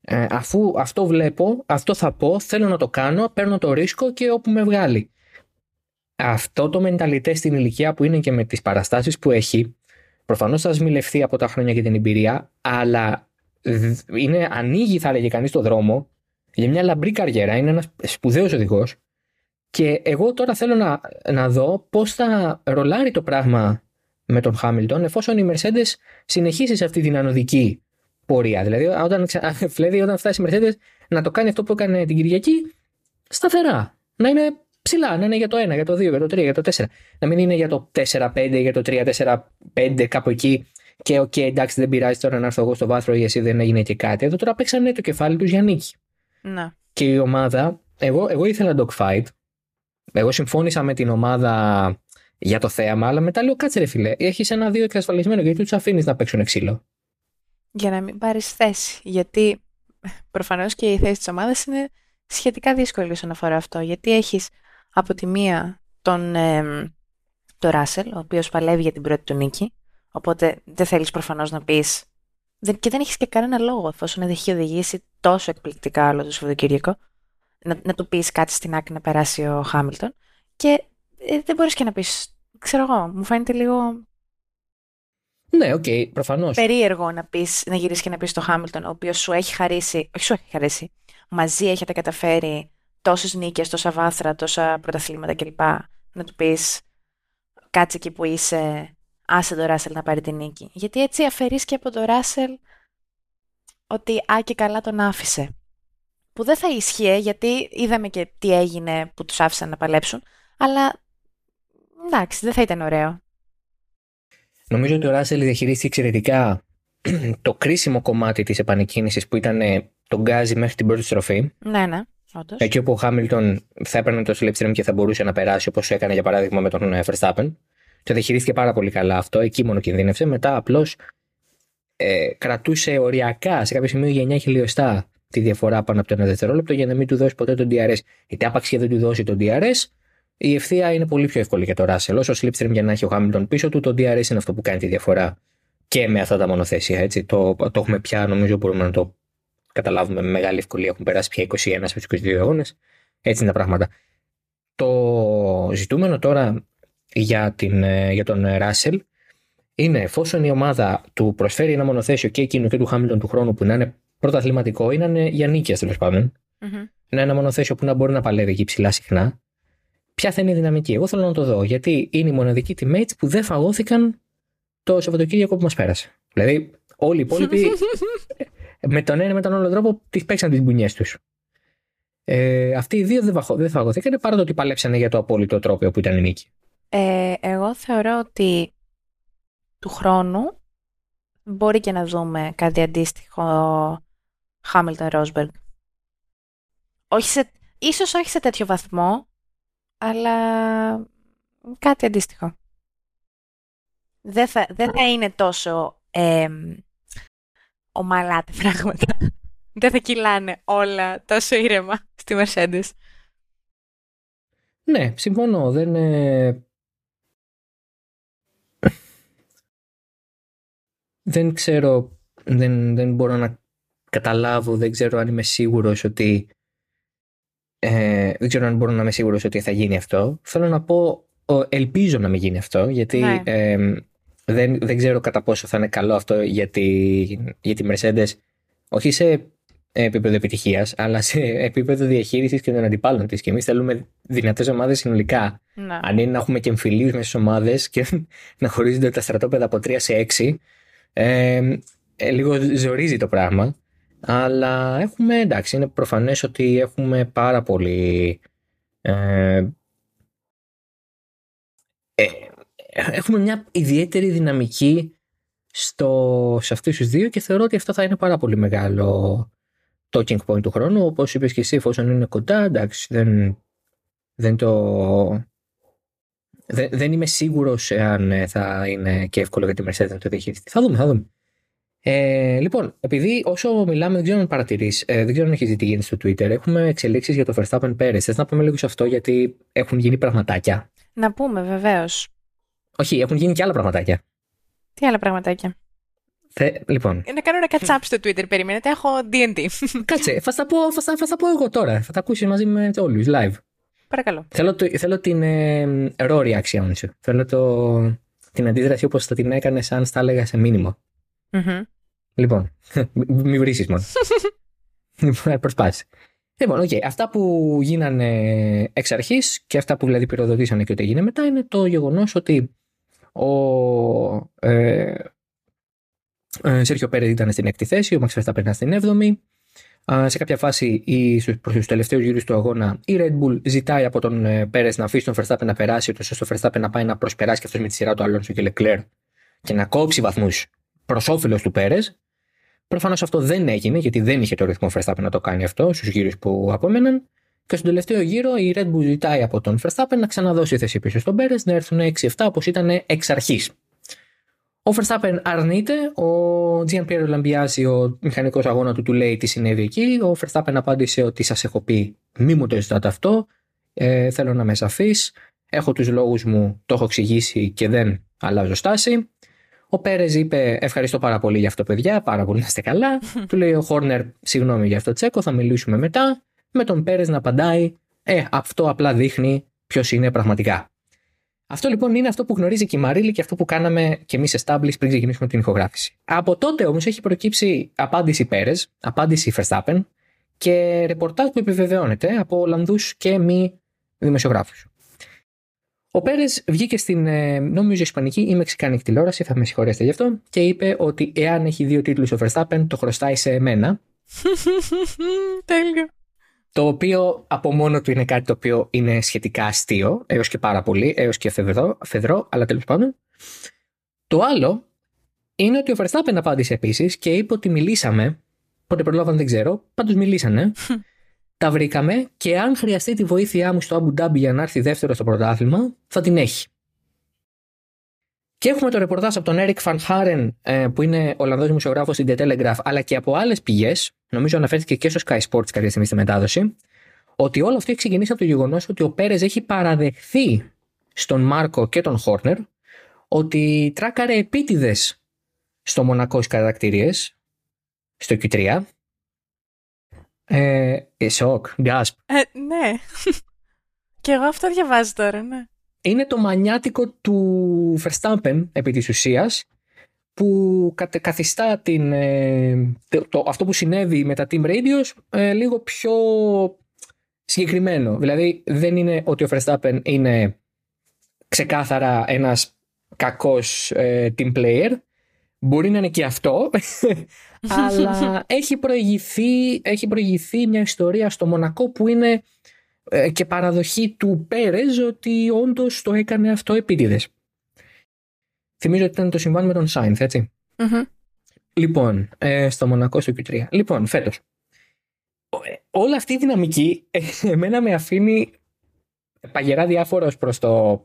αφού αυτό βλέπω, αυτό θα πω, θέλω να το κάνω, παίρνω το ρίσκο και όπου με βγάλει. Αυτό το μενταλιτέ στην ηλικία που είναι και με τις παραστάσεις που έχει, προφανώς θα σμιλευτεί από τα χρόνια και την εμπειρία, αλλά είναι, ανοίγει θα έλεγε κανείς το δρόμο για μια λαμπρή καριέρα, είναι ένας σπουδαίος οδηγός και εγώ τώρα θέλω να δω πώς θα ρολάρει το πράγμα με τον Χάμιλτον εφόσον η Mercedes συνεχίσει σε αυτή την ανωδική πορεία. Δηλαδή όταν φτάσει η Mercedes να το κάνει αυτό που έκανε την Κυριακή σταθερά, να είναι ψηλά, να είναι για το 1, για το 2, για το 3, για το 4, να μην είναι για το 4-5, για το 3-4-5 κάπου εκεί και οκ, εντάξει δεν πειράζει τώρα να έρθω εγώ στο βάθρο ή εσύ δεν έγινε και κάτι. Εδώ τώρα παίξανε το κεφάλι τους για νίκη. Να. Και η ομάδα, εγώ ήθελα dogfight, εγώ συμφώνησα με την ομάδα για το θέαμα, αλλά μετά λέω κάτσε ρε φίλε, έχεις 1-2 εξασφαλισμένο γιατί τους αφήνεις να παίξουν ξύλο. Για να μην πάρεις θέση, γιατί προφανώς και η θέση της ομάδας είναι σχετικά δύσκολη όσον αφορά αυτό, γιατί έχεις από τη μία τον Ράσελ, ο οποίος παλεύει για την πρώτη του νίκη, οπότε δεν θέλεις προφανώς να πεις και δεν έχεις και κανένα λόγο εφόσον δεν έχει οδηγήσει τόσο εκπληκτικά όλο το Σαββατοκύριακο να του πεις κάτι στην άκρη να περάσει ο Χάμιλτον και δεν μπορείς και να πεις, ξέρω εγώ, μου φαίνεται λίγο... Ναι, οκ, προφανώς. Περίεργο να γυρίσεις και να πεις στο Χάμιλτον, ο οποίος σου έχει χαρίσει, όχι σου έχει χαρίσει, μαζί έχετε καταφέρει τόσες νίκες, τόσα βάθρα, τόσα πρωταθλήματα κλπ. Να του πεις κάτσε εκεί που είσαι, άσε τον Ράσελ να πάρει την νίκη. Γιατί έτσι αφαιρείς και από τον Ράσελ ότι και καλά τον άφησε. Που δεν θα ίσχυε, γιατί είδαμε και τι έγινε που τους άφησαν να παλέψουν, αλλά εντάξει, δεν θα ήταν ωραίο. Νομίζω ότι ο Ράσελ διαχειρίστηκε εξαιρετικά το κρίσιμο κομμάτι της επανεκκίνησης που ήταν το γκάζι μέχρι την πρώτη στροφή. Ναι, ναι, όντως. Εκεί όπου ο Χάμιλτον θα έπαιρνε το slipstream και θα μπορούσε να περάσει, όπως έκανε για παράδειγμα με τον Verstappen. Το διαχειρίστηκε πάρα πολύ καλά αυτό, εκεί μόνο κινδύνευσε. Μετά απλώς κρατούσε οριακά σε κάποιο σημείο για 9 χιλιοστά τη διαφορά πάνω από το 1 δευτερόλεπτο για να μην του δώσει ποτέ τον DRS. Γιατί άπαξ και δεν του δώσει τον DRS, η ευθεία είναι πολύ πιο εύκολη για τον Ράσελ. Όσο slipstream για να έχει ο Χάμιλτον πίσω του, το DRS είναι αυτό που κάνει τη διαφορά και με αυτά τα μονοθέσια. Έτσι. Το έχουμε πια, νομίζω μπορούμε να το καταλάβουμε με μεγάλη ευκολία. Έχουν περάσει πια 21 στους 22 αγώνες. Έτσι είναι τα πράγματα. Το ζητούμενο τώρα για τον Ράσελ είναι εφόσον η ομάδα του προσφέρει ένα μονοθέσιο και εκείνου και του Χάμιλτον του χρόνου που να είναι πρωταθληματικό ή να είναι για νίκη, τέλος πάντων. Mm-hmm. Να είναι ένα μονοθέσιο που να μπορεί να παλεύει εκεί ψηλά συχνά. Ποια θα είναι η δυναμική, εγώ θέλω να το δω. Γιατί είναι οι μοναδικοί teammates που δεν φαγώθηκαν το Σαββατοκύριακο που μας πέρασε. Δηλαδή, όλοι οι υπόλοιποι με τον ένα με τον άλλο τρόπο παίξαν τις μπουνιές τους. Αυτοί οι δύο δεν φαγώθηκαν παρά το ότι παλέψανε για το απόλυτο τρόπο που ήταν η νίκη. Εγώ θεωρώ ότι του χρόνου μπορεί και να δούμε κάτι αντίστοιχο Hamilton-Rosberg. Ίσως όχι σε τέτοιο βαθμό, αλλά κάτι αντίστοιχο. Δεν θα είναι τόσο ομαλά τα πράγματα. Δεν θα κυλάνε όλα τόσο ήρεμα στη Mercedes. Ναι, συμφωνώ. Δεν δεν ξέρω, δεν μπορώ να καταλάβω, δεν ξέρω αν είμαι σίγουρος ότι δεν ξέρω αν μπορώ να είμαι σίγουρος ότι θα γίνει αυτό. Θέλω να πω, ελπίζω να μην γίνει αυτό, γιατί ναι. Δεν ξέρω κατά πόσο θα είναι καλό αυτό για τη Mercedes, όχι σε επίπεδο επιτυχίας, αλλά σε επίπεδο διαχείρισης και των αντιπάλων της. Και εμείς θέλουμε δυνατές ομάδες συνολικά. Ναι. Αν είναι να έχουμε και εμφυλίους μέσα στις ομάδες και να χωρίζονται τα στρατόπεδα από 3 σε 6, λίγο ζορίζει το πράγμα, αλλά έχουμε, εντάξει, είναι προφανές ότι έχουμε πάρα πολύ έχουμε μια ιδιαίτερη δυναμική σε αυτούς τους δύο και θεωρώ ότι αυτό θα είναι πάρα πολύ μεγάλο talking point του χρόνου. Όπως είπες και εσύ, εφόσον είναι κοντά, εντάξει, δεν είμαι σίγουρος αν θα είναι και εύκολο για τη Mercedes να το διαχειριστεί. Θα δούμε. Λοιπόν, επειδή όσο μιλάμε, δεν ξέρω αν παρατηρείς, δεν ξέρω αν έχεις δει τι γίνεται στο Twitter, έχουμε εξελίξεις για το Verstappen Pérez. Θες να πούμε λίγο σε αυτό, γιατί έχουν γίνει πραγματάκια? Να πούμε, βεβαίως. Όχι, έχουν γίνει και άλλα πραγματάκια. Τι άλλα πραγματάκια? Λοιπόν. Να κάνω ένα catch-up στο Twitter, περιμένετε, έχω D&D. Κάτσε, θα τα πω εγώ τώρα, θα τα ακούσεις μαζί με όλους, live. Παρακαλώ. Θέλω την raw reaction σου. Θέλω την αντίδραση όπως θα την έκανες αν στα έλεγα σε μήνυμα. Mm-hmm. Λοιπόν, μη βρίσεις μόνο. Προσπάθησε. Λοιπόν, okay. Αυτά που γίνανε εξ αρχής και αυτά που δηλαδή πυροδοτήσανε και ό,τι έγινε μετά είναι το γεγονός ότι ο Σέρχιο Πέρες ήταν στην έκτη θέση, ο Max Verstappen ήταν στην 7η. Σε κάποια φάση προς τους τελευταίους γύρους του αγώνα η Red Bull ζητάει από τον Πέρες να αφήσει τον Verstappen να περάσει, ώστε ο Verstappen να πάει να προσπεράσει και αυτός με τη σειρά του Αλόνσο και Leclerc και να κόψει βαθμούς προς όφελος του Πέρες. Προφανώς αυτό δεν έγινε, γιατί δεν είχε το ρυθμό Verstappen να το κάνει αυτό στους γύρους που απόμεναν. Και στον τελευταίο γύρο η Red Bull ζητάει από τον Verstappen να ξαναδώσει θέση πίσω στον Πέρες, να έρθουν 6-7 όπως ήταν εξ αρχής. Ο Verstappen αρνείται, ο Gianpiero Lambiasi, ο μηχανικός αγώνα του λέει τι συνέβη εκεί. Ο Verstappen απάντησε ότι σας έχω πει μη μου το ζητάτε αυτό, θέλω να με σαφείς, έχω τους λόγους μου, το έχω εξηγήσει και δεν αλλάζω στάση. Ο Πέρες είπε ευχαριστώ πάρα πολύ για αυτό παιδιά, πάρα πολύ να είστε καλά. Του λέει ο Χόρνερ συγγνώμη για αυτό Τσέκο, θα μιλήσουμε μετά. Με τον Πέρες να απαντάει αυτό απλά δείχνει ποιος είναι πραγματικά. Αυτό λοιπόν είναι αυτό που γνωρίζει και η Μαρίλη και αυτό που κάναμε και εμείς establish πριν ξεκινήσουμε την ηχογράφηση. Από τότε όμως έχει προκύψει απάντηση Πέρες, απάντηση Verstappen και ρεπορτάζ που επιβεβαιώνεται από Ολλανδούς και μη δημοσιογράφους. Ο Πέρες βγήκε στην νόμιζα ισπανική ή μεξικάνικη τηλεόραση, θα με συγχωρέσετε γι' αυτό, και είπε ότι εάν έχει 2 τίτλους ο Verstappen το χρωστάει σε εμένα. Τέλειο. Το οποίο από μόνο του είναι κάτι το οποίο είναι σχετικά αστείο, έως και πάρα πολύ, έως και φεδρό, αλλά τέλος πάντων. Το άλλο είναι ότι ο Verstappen απάντησε επίσης και είπε ότι μιλήσαμε, πότε προλάβαν δεν ξέρω, πάντως μιλήσανε, τα βρήκαμε και αν χρειαστεί τη βοήθειά μου στο Αμπου Ντάμπι για να έρθει δεύτερο στο πρωτάθλημα, θα την έχει. Και έχουμε το ρεπορτάζ από τον Έρικ Φανχάρεν, που είναι Ολλανδός δημοσιογράφος στην The Telegraph, αλλά και από άλλες πηγές, νομίζω αναφέρθηκε και στο Sky Sports κάποια στιγμή στη μετάδοση, ότι όλο αυτό έχει ξεκινήσει από το γεγονός ότι ο Πέρες έχει παραδεχθεί στον Μάρκο και τον Χόρνερ ότι τράκαρε επίτηδες στο Μονακό στις κατακτηρίες, στο Q3. Σοκ, γκάσπ. Ναι. Και εγώ αυτό διαβάζω τώρα, ναι. Είναι το μανιάτικο του Verstappen επί της ουσίας που καθιστά αυτό που συνέβη με τα Team Radios λίγο πιο συγκεκριμένο. Δηλαδή δεν είναι ότι ο Verstappen είναι ξεκάθαρα ένας κακός team player. Μπορεί να είναι και αυτό, αλλά έχει προηγηθεί μια ιστορία στο Μονακό που είναι και παραδοχή του Πέρες ότι όντως το έκανε αυτό επίτηδες. Θυμίζω ότι ήταν το συμβάν με τον Σάινθ, έτσι. Mm-hmm. Λοιπόν, στο Μονακό, στο Q3. Λοιπόν, φέτος. Όλη αυτή η δυναμική εμένα με αφήνει παγερά διάφορος προς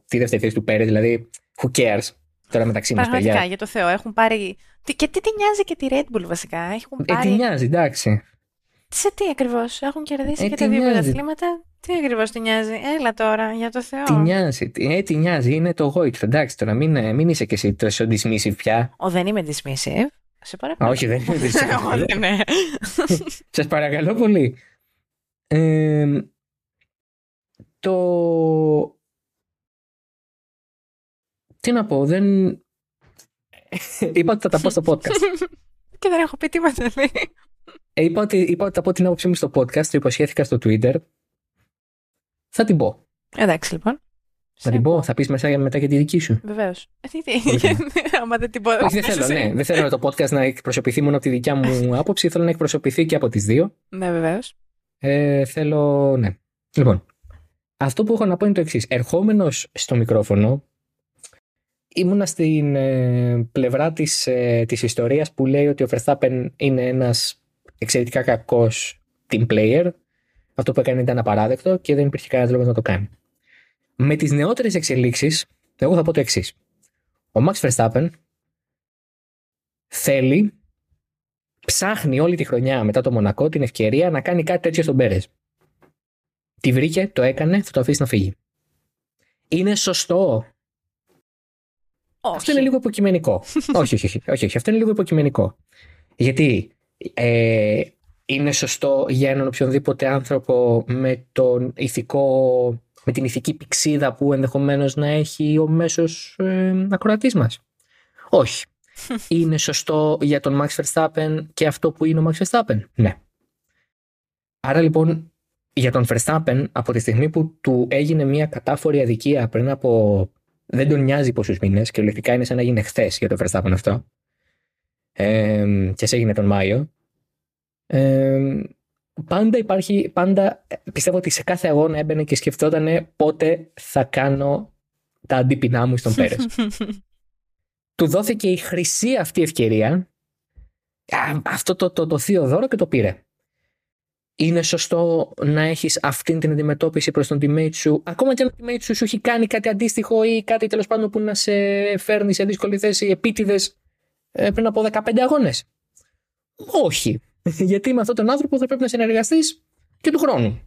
τη δεύτερη θέση του Πέρες, δηλαδή who cares. Τώρα μεταξύ μας, παιδιά. Πραγματικά, για το Θεό, έχουν πάρει. Και τι τη νοιάζει και τη Red Bull, βασικά. Έχουν πάρει. Τη νοιάζει, εντάξει. Σε τι ακριβώς, έχουν κερδίσει και τα δύο πρωταθλήματα. Τι ακριβώς τη νοιάζει, έλα τώρα, για το Θεό. Τη νοιάζει, τι νοιάζει, είναι το γόητρο. Εντάξει, τώρα μην είσαι και εσύ τόσο dismissive πια. Δεν είμαι dismissive. Σε παρακαλώ. Όχι, δεν είμαι dismissive. Σας παρακαλώ πολύ. Τι να πω, δεν. Είπα ότι θα τα πω στο podcast. Και δεν έχω πει τίποτα. Είπα ότι θα πω την άποψή μου στο podcast, το υποσχέθηκα στο Twitter. Θα την πω. Εντάξει, λοιπόν. Θα την πω, θα πεις μετά και τη δική σου. Βεβαίως. Άμα δεν την πω. Όχι, δεν θέλω το podcast να εκπροσωπηθεί μόνο από τη δικιά μου άποψη, θέλω να εκπροσωπηθεί και από τις δύο. Ναι, βεβαίως. Θέλω. Ναι. Λοιπόν, αυτό που έχω να πω είναι το εξής. Ερχόμενος στο μικρόφωνο, ήμουνα στην πλευρά της ιστορίας που λέει ότι ο Verstappen είναι ένας εξαιρετικά κακός team player. Αυτό που έκανε ήταν απαράδεκτο και δεν υπήρχε κανένας λόγος να το κάνει. Με τις νεότερες εξελίξεις, εγώ θα πω το εξής. Ο Max Verstappen θέλει ψάχνει όλη τη χρονιά μετά το Μονακό την ευκαιρία να κάνει κάτι τέτοιο στον Πέρες. Τη βρήκε, το έκανε, θα το αφήσει να φύγει. Είναι σωστό? Όχι. Αυτό είναι λίγο υποκειμενικό. όχι. Αυτό είναι λίγο υποκειμενικό. Γιατί είναι σωστό για έναν οποιονδήποτε άνθρωπο με τον ηθικό, με την ηθική πυξίδα που ενδεχομένως να έχει ο μέσος ακροατής μας? Όχι. Είναι σωστό για τον Max Verstappen και αυτό που είναι ο Max Verstappen? Ναι. Άρα λοιπόν για τον Verstappen, από τη στιγμή που του έγινε μια κατάφορη αδικία πριν από δεν τον νοιάζει πόσους μήνες, κυριολεκτικά είναι σαν να γίνει χθες για τον Verstappen αυτό, και σε έγινε τον Μάιο, πάντα υπάρχει, πάντα πιστεύω ότι σε κάθε αγώνα έμπαινε και σκεφτόταν πότε θα κάνω τα αντίπεινά μου στον Πέρες. Του δόθηκε η χρυσή αυτή ευκαιρία, αυτό το θείο δώρο, και το πήρε. Είναι σωστό να έχεις αυτή την αντιμετώπιση προς τον teammate σου, ακόμα και αν ο teammate σου έχει κάνει κάτι αντίστοιχο ή κάτι τέλος πάντων που να σε φέρνει σε δύσκολη θέση επίτηδες πριν από 15 αγώνες? Όχι. Γιατί με αυτόν τον άνθρωπο θα πρέπει να συνεργαστείς και του χρόνου.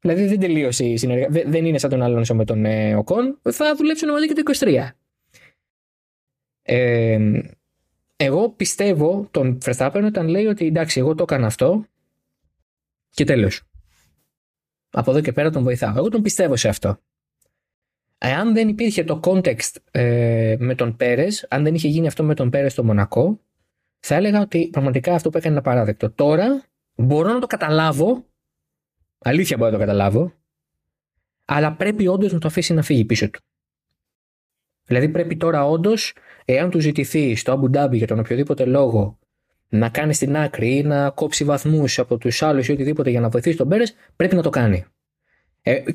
Δηλαδή δεν τελείωσε η συνεργασία. Δεν είναι σαν τον Αλόνσο με τον Οκόν. Θα δουλέψουν μαζί και το 23. Εγώ πιστεύω τον Verstappen όταν λέει ότι εντάξει, εγώ το έκανα αυτό και τέλος. Από εδώ και πέρα τον βοηθάω. Εγώ τον πιστεύω σε αυτό. Αν δεν υπήρχε το context με τον Πέρες, αν δεν είχε γίνει αυτό με τον Πέρες στο Μονακό, θα έλεγα ότι πραγματικά αυτό που έκανε είναι απαράδεκτο. Τώρα μπορώ να το καταλάβω. Αλήθεια μπορώ να το καταλάβω. Αλλά πρέπει όντως να το αφήσει να φύγει πίσω του. Δηλαδή πρέπει τώρα όντως, εάν του ζητηθεί στο Αμπου Ντάμπι για τον οποιοδήποτε λόγο να κάνει στην άκρη ή να κόψει βαθμούς από τους άλλους ή οτιδήποτε για να βοηθήσει τον Πέρες, πρέπει να το κάνει.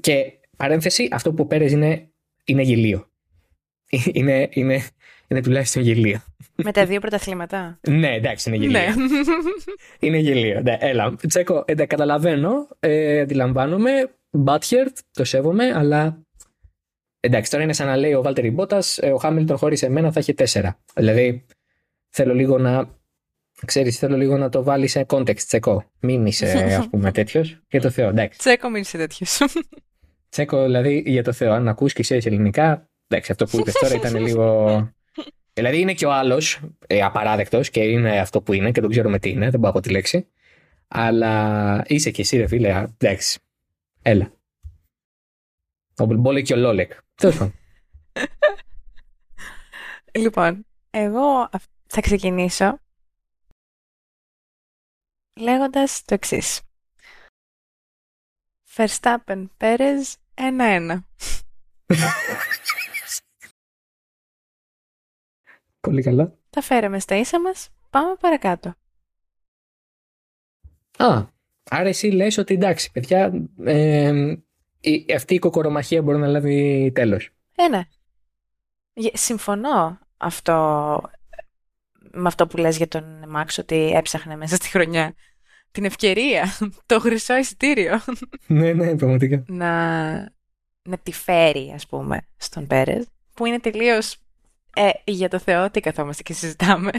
Και παρένθεση, αυτό που ο Πέρες είναι γελίο. Είναι τουλάχιστον γελίο. Με τα δύο πρωταθλήματα. Ναι, εντάξει, είναι γελίο. Ναι. Είναι γελίο. Ναι, έλα, Τσέκο, καταλαβαίνω, αντιλαμβάνομαι, μπάτχερτ, το σέβομαι, αλλά εντάξει, τώρα είναι σαν να λέει ο Valtteri Bottas, ο Hamilton χωρίς εμένα θα έχει 4. Δηλαδή, θέλω λίγο να το βάλει σε context, Τσέκο. Μην είσαι, ας πούμε, τέτοιος. Για το Θεό, εντάξει. Τσέκο, μην είσαι τέτοιος. Τσέκο, δηλαδή, για το Θεό, αν ακούς και ξέρεις ελληνικά. Εντάξει, αυτό που είπες τώρα ήταν λίγο. Δηλαδή είναι και ο άλλος απαράδεκτος και είναι αυτό που είναι και δεν ξέρουμε τι είναι, δεν μπορώ να πω τη λέξη. Αλλά είσαι και εσύ, ρε φίλε. Εντάξει. Έλα. Ο Μπολμπόλε και ο Λόλεκ. Τέλος πάντων. Λοιπόν, εγώ θα ξεκινήσω λέγοντας το εξής. Verstappen, Πέρες, 1-1. Πολύ καλά. Τα φέραμε στα ίσα μας. Πάμε παρακάτω. Άρα εσύ λες ότι εντάξει, παιδιά, αυτή η κοκορομαχία μπορεί να λάβει τέλος. Ναι. Συμφωνώ με αυτό που λες για τον Μάξ, ότι έψαχνε μέσα στη χρονιά την ευκαιρία, το χρυσό εισιτήριο. Ναι, πραγματικά. Να τη φέρει, ας πούμε, στον Πέρες, που είναι τελείως... για το Θεό, τι καθόμαστε και συζητάμε.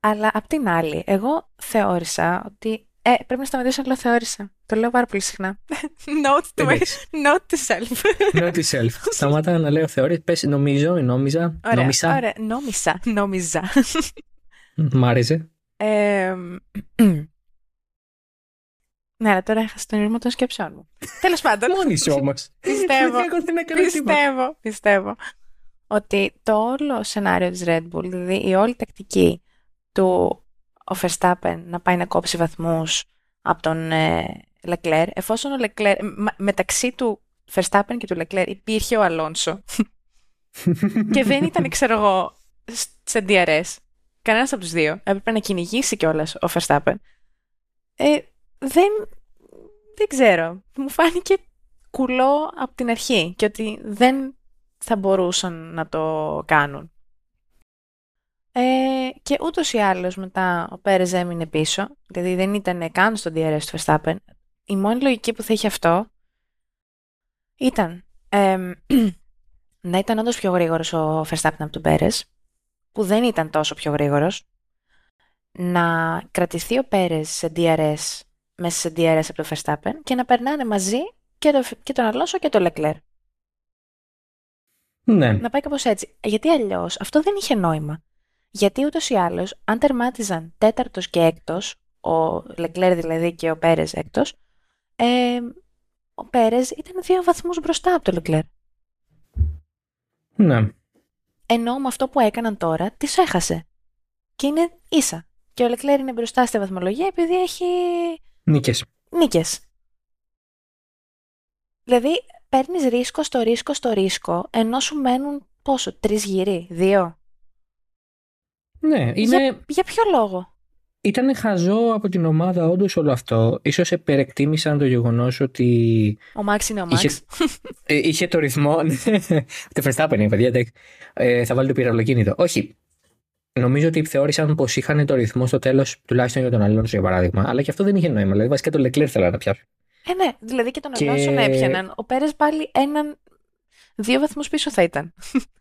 Αλλά απ' την άλλη, εγώ θεώρησα ότι... πρέπει να σταματήσω, αλλά θεώρησα. Το λέω πάρα πολύ συχνά. Note to self. Note to self. Σταμάτα να λέω θεώρησα. Πες νομίζω ή νόμιζα. Ωραία, νόμιζα. Μ' άρεσε. Ναι, αλλά τώρα έχασα τον ήρμο των σκέψεών μου. Τέλος πάντων. Μόνη σου όμως. Πιστεύω ότι το όλο σενάριο της Red Bull, δηλαδή η όλη τακτική του ο Verstappen να πάει να κόψει βαθμούς από τον Leclerc, εφόσον ο Leclerc, μεταξύ του Verstappen και του Leclerc υπήρχε ο Αλόνσο και δεν ήταν, ξέρω εγώ, σε DRS, κανένας από τους δύο, έπρεπε να κυνηγήσει κιόλας ο Verstappen. Δεν ξέρω. Μου φάνηκε κουλό από την αρχή και ότι δεν θα μπορούσαν να το κάνουν. Και ούτως ή άλλως μετά ο Πέρες έμεινε πίσω, δηλαδή δεν ήταν καν στο DRS του Verstappen. Η μόνη λογική που θα είχε αυτό ήταν να ήταν όντως πιο γρήγορος ο Verstappen από τον Πέρες που δεν ήταν τόσο πιο γρήγορος, να κρατηθεί ο Πέρες σε DRS, μέσα σε DRS από το Verstappen και να περνάνε μαζί και τον Αλόνσο και τον Leclerc. Ναι. Να πάει κάπως έτσι. Γιατί αλλιώς αυτό δεν είχε νόημα. Γιατί ούτως ή άλλως, αν τερμάτιζαν τέταρτος και έκτος, ο Leclerc δηλαδή και ο Πέρες έκτος, ο Πέρες ήταν 2 βαθμούς μπροστά από τον Leclerc. Ναι. Ενώ με αυτό που έκαναν τώρα, τις έχασε. Και είναι ίσα. Και ο Leclerc είναι μπροστά στη βαθμολογία επειδή έχει νίκες. Δηλαδή, παίρνεις ρίσκο στο ρίσκο στο ρίσκο, ενώ σου μένουν πόσο, 3 γύροι, 2. Ναι, είναι... για ποιο λόγο? Ήταν χαζό από την ομάδα όντως όλο αυτό. Ίσως επερεκτίμησαν το γεγονός ότι... Ο Μαξ είναι ο Μαξ. Είχε το ρυθμό... Το Verstappen είναι, παιδιά. Θα βάλει το πυραυλοκίνητο. Όχι. Νομίζω ότι θεώρησαν πως είχαν το ρυθμό στο τέλος, τουλάχιστον για τον Αλόνσο για παράδειγμα. Αλλά και αυτό δεν είχε νόημα. Δηλαδή βασικά τον Leclerc θέλανε να πιάσουν. Ναι. Δηλαδή και τον Αλόνσο να έπιαναν. Ο Πέρες πάλι 1-2 βαθμούς πίσω θα ήταν.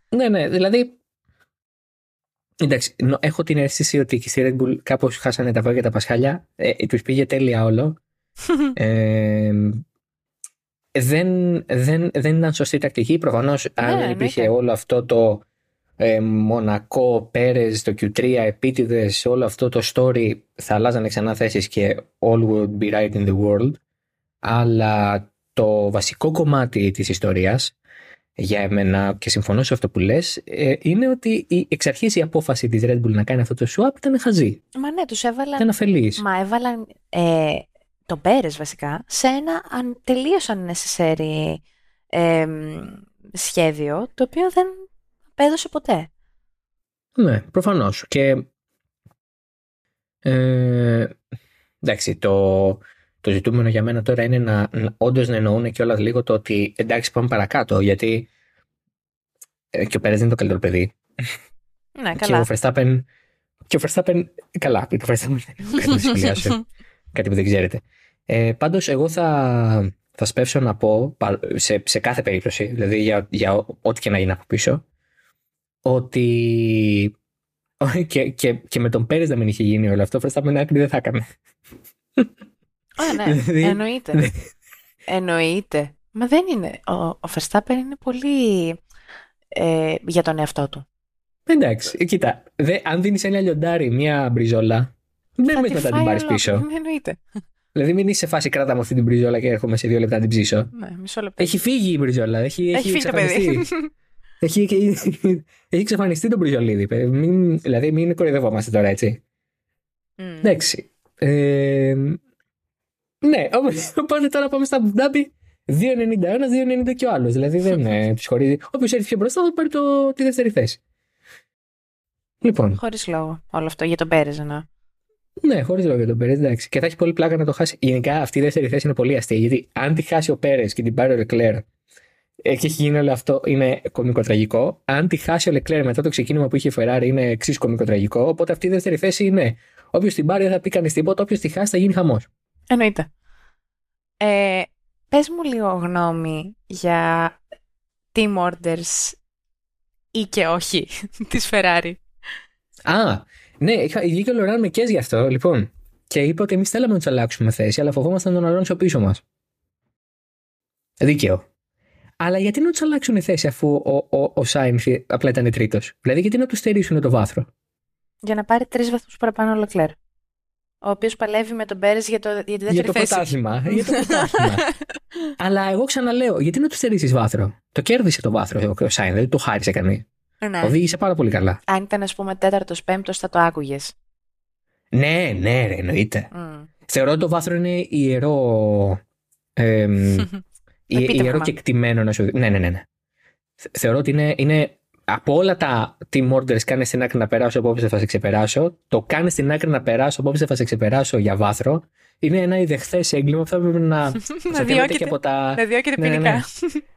Ναι. Δηλαδή. Εντάξει, έχω την αίσθηση ότι και στη Red Bull κάπως χάσανε τα βάρη και τα πασχάλια. Τους πήγε τέλεια όλο. Δεν ήταν σωστή τακτική. Προφανώς, αν υπήρχε όλο αυτό το Μονακό, Πέρες, το Q3, επίτηδες, όλο αυτό το story, θα αλλάζανε ξανά θέσεις και all would be right in the world. Αλλά το βασικό κομμάτι της ιστορίας, για εμένα, και συμφωνώ σε αυτό που λες, είναι ότι εξ αρχής η απόφαση της Red Bull να κάνει αυτό το swap ήταν χαζή. Μα ναι, τους έβαλαν. Ήταν αφελής. Μα έβαλαν τον Πέρες βασικά σε ένα τελείως unnecessary σχέδιο, το οποίο δεν απέδωσε ποτέ. Ναι, προφανώς. Και εντάξει, το ζητούμενο για μένα τώρα είναι να όντως να εννοούν κιόλας λίγο το ότι εντάξει, πάμε παρακάτω, γιατί και ο Πέρες δεν είναι το καλύτερο παιδί. Ναι, καλά. Και ο Verstappen καλά. Το Verstappen κάτι που δεν ξέρετε. Πάντως εγώ θα σπεύσω να πω σε κάθε περίπτωση, δηλαδή για ό,τι και να γίνει από πίσω, ότι και με τον Πέρες να μην είχε γίνει όλο αυτό, ο Verstappen άκρη δεν θα έκανε. Ναι, δηλαδή, εννοείται. Εννοείται. Μα δεν είναι. Ο Verstappen είναι πολύ για τον εαυτό του. Εντάξει, κοίτα. Αν δίνεις ένα λιοντάρι, μια μπριζόλα, δεν μετά την πάρεις πίσω. Εννοείται. Δηλαδή, μην είσαι σε φάση κράτα με αυτή την μπριζόλα και έρχομαι σε 2 λεπτά να την ψήσω. Ναι, μισό λεπτό. Έχει φύγει η μπριζόλα. Έχει φύγει το παιδί. Έχει εξαφανιστεί το μπριζολίδι. Δηλαδή, μην κοροϊδευόμαστε τώρα, έτσι. Εντάξει. Ναι, οπότε τώρα πάμε στα Abu Dhabi, 2.91, 2.90 και ο άλλος. Δηλαδή δεν τους χωρίζει. Όποιος έρθει πιο μπροστά θα πάρει τη δεύτερη θέση. Λοιπόν. Χωρίς λόγο όλο αυτό για τον Πέρες, ναι. Ναι, χωρίς λόγο για τον Πέρες, εντάξει. Και θα έχει πολύ πλάκα να το χάσει. Γενικά αυτή η δεύτερη θέση είναι πολύ αστεία. Γιατί αν τη χάσει ο Πέρες και την πάρει ο Leclerc, και έχει γίνει όλο αυτό, είναι κωμικοτραγικό. Αν τη χάσει ο Leclerc μετά το ξεκίνημα που είχε η Ferrari, είναι εξίσου κωμικοτραγικό. Οπότε αυτή η δεύτερη θέση είναι όποιος την πάρει δεν θα πει κανείς τίποτα, όποιος τη χάσει θα γίνει χαμός. Εννοείται. Πες μου λίγο γνώμη για team orders ή και όχι της Ferrari. Ναι, βγήκε ο Λοράν Μεκές γι' αυτό, λοιπόν. Και είπε ότι εμείς θέλαμε να τους αλλάξουμε θέση, αλλά φοβόμασταν τον Αλόνσο πίσω μας. Δίκαιο. Αλλά γιατί να τους αλλάξουν θέση αφού ο Σάινθ απλά ήταν τρίτος? Δηλαδή, γιατί να τους στερήσουν το βάθρο? Για να πάρει 3 βαθμούς παραπάνω ο Leclerc, ο οποίος παλεύει με τον Πέρες για τη δεύτερη θέση. Για το πρωτάθλημα. Αλλά εγώ ξαναλέω, γιατί να του στερήσεις βάθρο? Το κέρδισε το βάθρο ο Σάινθ, δεν το χάρισε κανείς. Ναι. Οδήγησε πάρα πολύ καλά. Αν ήταν, ας πούμε, 4ος-5ος, θα το άκουγες. Ναι, εννοείται. Θεωρώ ότι το βάθρο είναι ιερό. Ιερό και εκτιμένο να σου δει. Ναι. Θεωρώ ότι είναι από όλα τα team orders, κάνε στην άκρη να περάσω, απόψε θα σε ξεπεράσω. Το κάνε στην άκρη να περάσω, απόψε θα σε ξεπεράσω για βάθρο. Είναι ένα ιδεχθές έγκλημα που θα πρέπει να διώκεται και από τα. Να διώκεται ποινικά.